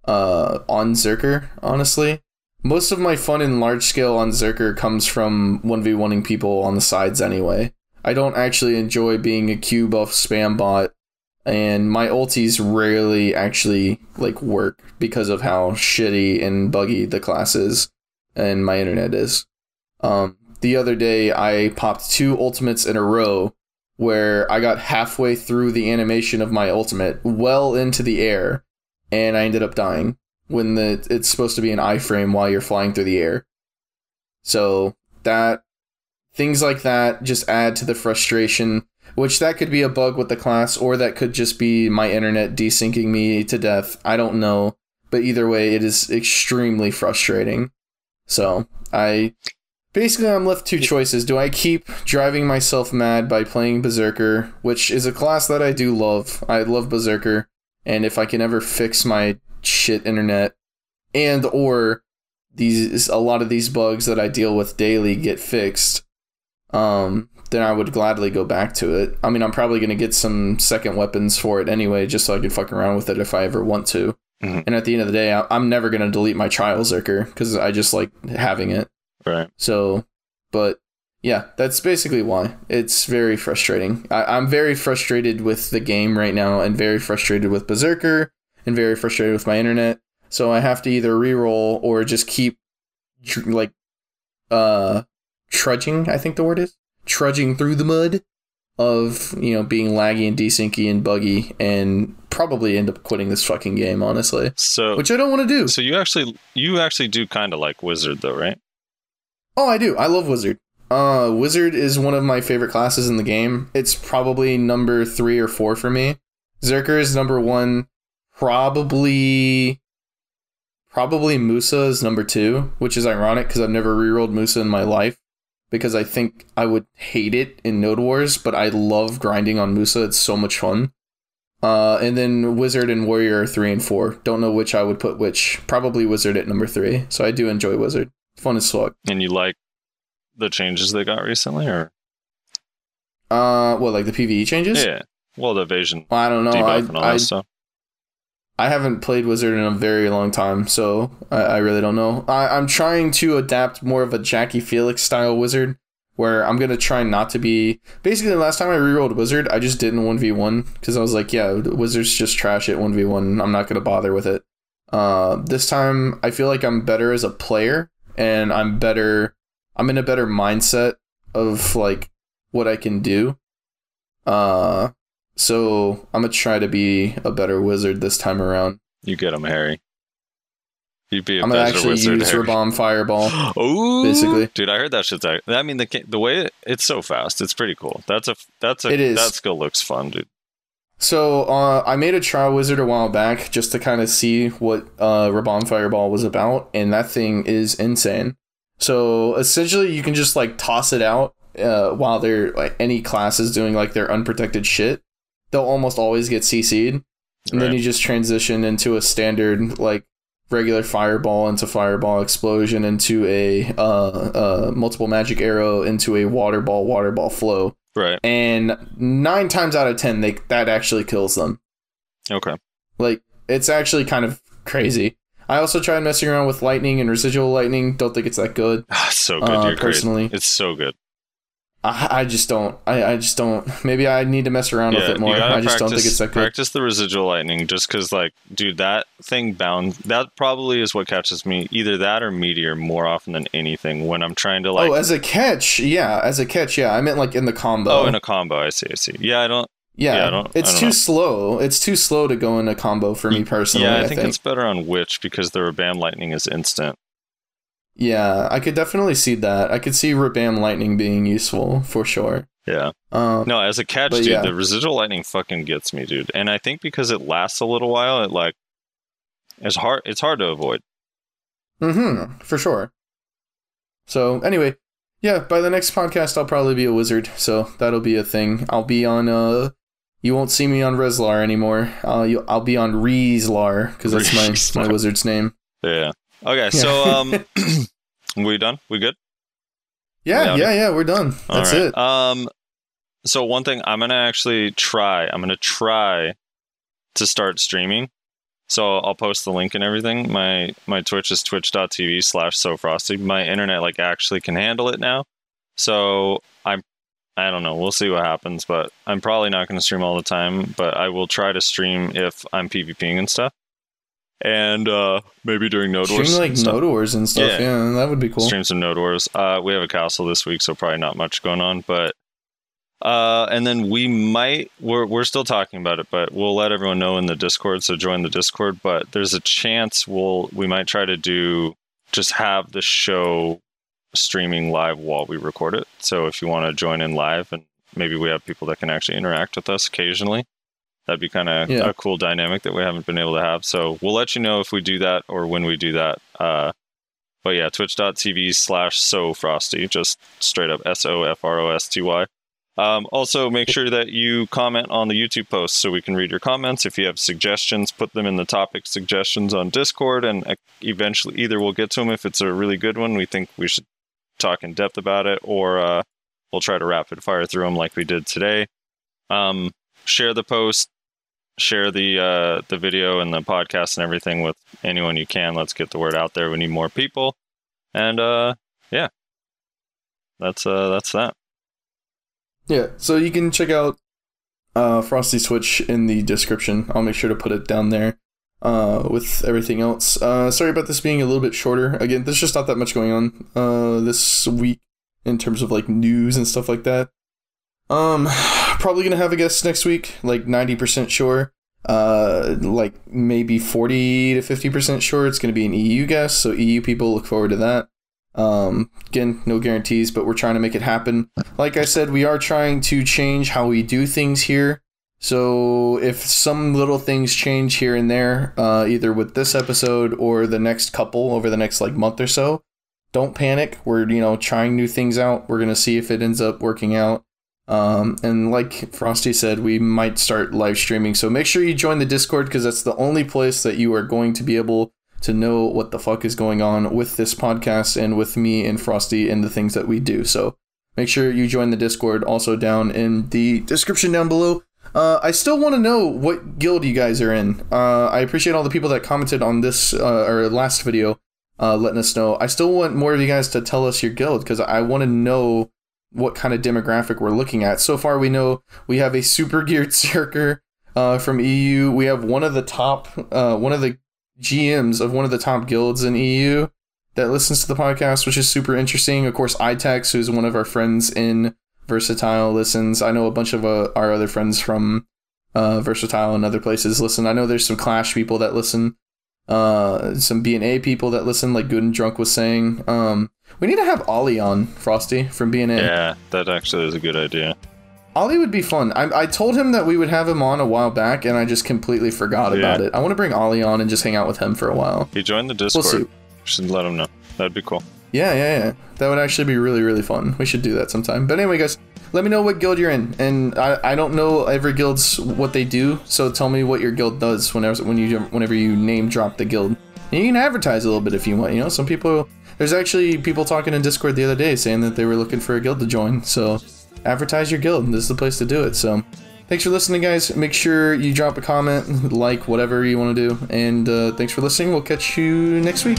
uh, on Zerker, honestly. Most of my fun in large scale on Zerker comes from one v one-ing people on the sides anyway. I don't actually enjoy being a Q buff spam bot, and my ulties rarely actually like work because of how shitty and buggy the class is and my internet is. Um, the other day I popped two ultimates in a row where I got halfway through the animation of my ultimate, well into the air, and I ended up dying when the it's supposed to be an iframe while you're flying through the air. So that things like that just add to the frustration, which that could be a bug with the class, or that could just be my internet desyncing me to death. I don't know, but either way, it is extremely frustrating. So I... Basically, I'm left two choices. Do I keep driving myself mad by playing Berserker, which is a class that I do love. I love Berserker, and if I can ever fix my shit internet, and or these a lot of these bugs that I deal with daily get fixed, um, then I would gladly go back to it. I mean, I'm probably going to get some second weapons for it anyway, just so I can fuck around with it if I ever want to. Mm-hmm. And at the end of the day, I, I'm never going to delete my trial Berserker, because I just like having it. Right. So, but yeah, that's basically why. It's very frustrating. I, I'm very frustrated with the game right now, and very frustrated with Berserker, and very frustrated with my internet. So I have to either reroll or just keep like uh, trudging, I think the word is, trudging through the mud of, you know, being laggy and desyncy and buggy, and probably end up quitting this fucking game, honestly. So, which I don't want to do. So you actually, you actually do kind of like Wizard, though, right? Oh, I do. I love Wizard. Uh, Wizard is one of my favorite classes in the game. It's probably number three or four for me. Zerker is number one. Probably, probably Musa is number two, which is ironic because I've never rerolled Musa in my life, because I think I would hate it in Node Wars, but I love grinding on Musa. It's so much fun. Uh, and then Wizard and Warrior are three and four. Don't know which I would put which. Probably Wizard at number three. So I do enjoy Wizard. Fun as fuck. And you like the changes they got recently, or? Uh, what, like the PvE changes? Yeah. Well, the evasion. I don't know. I, and all I, that stuff. I haven't played Wizard in a very long time, so I, I really don't know. I, I'm trying to adapt more of a Jackie Felix style Wizard, where I'm going to try not to be... Basically, the last time I rerolled Wizard, I just didn't one v one, because I was like, yeah, Wizard's just trash at one v one. I'm not going to bother with it. Uh, this time, I feel like I'm better as a player, and I'm better... I'm in a better mindset of, like, what I can do. Uh, so I'm going to try to be a better Wizard this time around. You get him, Harry. You'd be a I'm gonna actually wizard, use Harry. Rabom Fireball. Ooh, basically, dude, I heard that shit's. I mean, the the way it, it's so fast, it's pretty cool. That's a that's a it is. That skill looks fun, dude. So uh, I made a trial Wizard a while back just to kind of see what uh, Rabom Fireball was about, and that thing is insane. So essentially, you can just like toss it out uh, while they're like any class is doing like their unprotected shit. They'll almost always get C C'd, and right. then you just transition into a standard like. Regular fireball into fireball explosion into a uh, uh, multiple magic arrow into a water ball water ball flow. Right. And nine times out of ten, they that actually kills them. Okay. Like it's actually kind of crazy. I also tried messing around with lightning and residual lightning. Don't think it's that good. so good, uh, you're personally. Great. It's so good. I, I just don't. I, I just don't. Maybe I need to mess around yeah, with it more. I practice, just don't think it's that good. Practice the residual lightning, just because, like, dude, that thing bound. That probably is what catches me. Either that or meteor more often than anything when I'm trying to like. Oh, as a catch, yeah, as a catch, yeah. I meant like in the combo. Oh, in a combo, I see, I see. Yeah, I don't. Yeah, yeah I don't. It's I don't too know. slow. It's too slow to go in a combo for me personally. Yeah, I, I think, think it's better on Witch because the Rabam lightning is instant. Yeah, I could definitely see that. I could see Rabam lightning being useful for sure. Yeah. Um, no, as a catch, dude, yeah. the residual lightning fucking gets me, dude. And I think because it lasts a little while, it like it's hard. It's hard to avoid. Mm-hmm. For sure. So anyway, yeah. By the next podcast, I'll probably be a Wizard, so that'll be a thing. I'll be on. Uh, you won't see me on Reslar anymore. I'll you, I'll be on Reeslar because that's my my Wizard's name. Yeah. Okay, yeah. so um, we done? We good? Yeah, we yeah, yeah, we're done. That's right. it. Um, so one thing I'm gonna actually try. I'm gonna try to start streaming. So I'll post the link and everything. My my Twitch is twitch dot t v slash so frosty. My internet like actually can handle it now. So I'm I don't know. We'll see what happens, but I'm probably not gonna stream all the time. But I will try to stream if I'm PvPing and stuff. And uh, maybe during Node Wars. Stream like Node Wars and stuff, yeah. yeah, that would be cool. Stream some Node Wars. Uh, we have a castle this week, so probably not much going on. But uh, and then we might we're we're still talking about it, but we'll let everyone know in the Discord. So join the Discord. But there's a chance we'll we might try to do just have the show streaming live while we record it. So if you want to join in live, and maybe we have people that can actually interact with us occasionally. That'd be kind of yeah. a cool dynamic that we haven't been able to have. So we'll let you know if we do that or when we do that. Uh, but yeah, twitch dot t v slash so frosty, just straight up S O F R O S T Y. Um, also, make sure that you comment on the YouTube post so we can read your comments. If you have suggestions, put them in the topic suggestions on Discord, and eventually either we'll get to them if it's a really good one. We think we should talk in depth about it, or uh, we'll try to rapid fire through them like we did today. Um, share the post. Share the uh, the video and the podcast and everything with anyone you can. Let's get the word out there. We need more people. And uh, yeah, that's uh, that's that. Yeah, so you can check out uh, Frosty's Twitch in the description. I'll make sure to put it down there. uh, with everything else. Uh, sorry about this being a little bit shorter. Again, there's just not that much going on uh, this week in terms of like news and stuff like that. Um, probably gonna have a guest next week, like ninety percent sure. Uh, like maybe forty to fifty percent sure it's going to be an E U guest, so E U people, look forward to that. Um, again, no guarantees, but we're trying to make it happen. Like I said, we are trying to change how we do things here. So if some little things change here and there, uh, either with this episode or the next couple over the next like month or so, don't panic. We're, you know, trying new things out. We're going to see if it ends up working out. Um, and like Frosty said, we might start live streaming. So make sure you join the Discord, because that's the only place that you are going to be able to know what the fuck is going on with this podcast and with me and Frosty and the things that we do. So make sure you join the Discord, also down in the description down below. Uh, I still want to know what guild you guys are in. Uh, I appreciate all the people that commented on this uh, or last video, uh, letting us know. I still want more of you guys to tell us your guild, because I want to know what kind of demographic we're looking at. So far, we know we have a super geared circer uh, from E U. We have one of the top, uh, one of the G Ms of one of the top guilds in E U that listens to the podcast, which is super interesting. Of course, iTex, who's one of our friends in Versatile, listens. I know a bunch of uh, our other friends from uh, Versatile and other places listen. I know there's some Clash people that listen. Uh, some B N A people that listen, like Good and Drunk was saying. Um, we need to have Ollie on, Frosty, from B N A. Yeah, that actually is a good idea. Ollie would be fun. I, I told him that we would have him on a while back, and I just completely forgot yeah. about it. I want to bring Ollie on and just hang out with him for a while. He joined the Discord. We'll see. We should let him know. That'd be cool. Yeah, yeah, yeah. That would actually be really, really fun. We should do that sometime. But anyway, guys, let me know what guild you're in. And I, I don't know every guild's what they do, so tell me what your guild does whenever when you whenever you name drop the guild. And you can advertise a little bit if you want. You know, some people, there's actually people talking in Discord the other day saying that they were looking for a guild to join. So advertise your guild. This is the place to do it. So thanks for listening, guys. Make sure you drop a comment, like, whatever you want to do. And uh, thanks for listening. We'll catch you next week.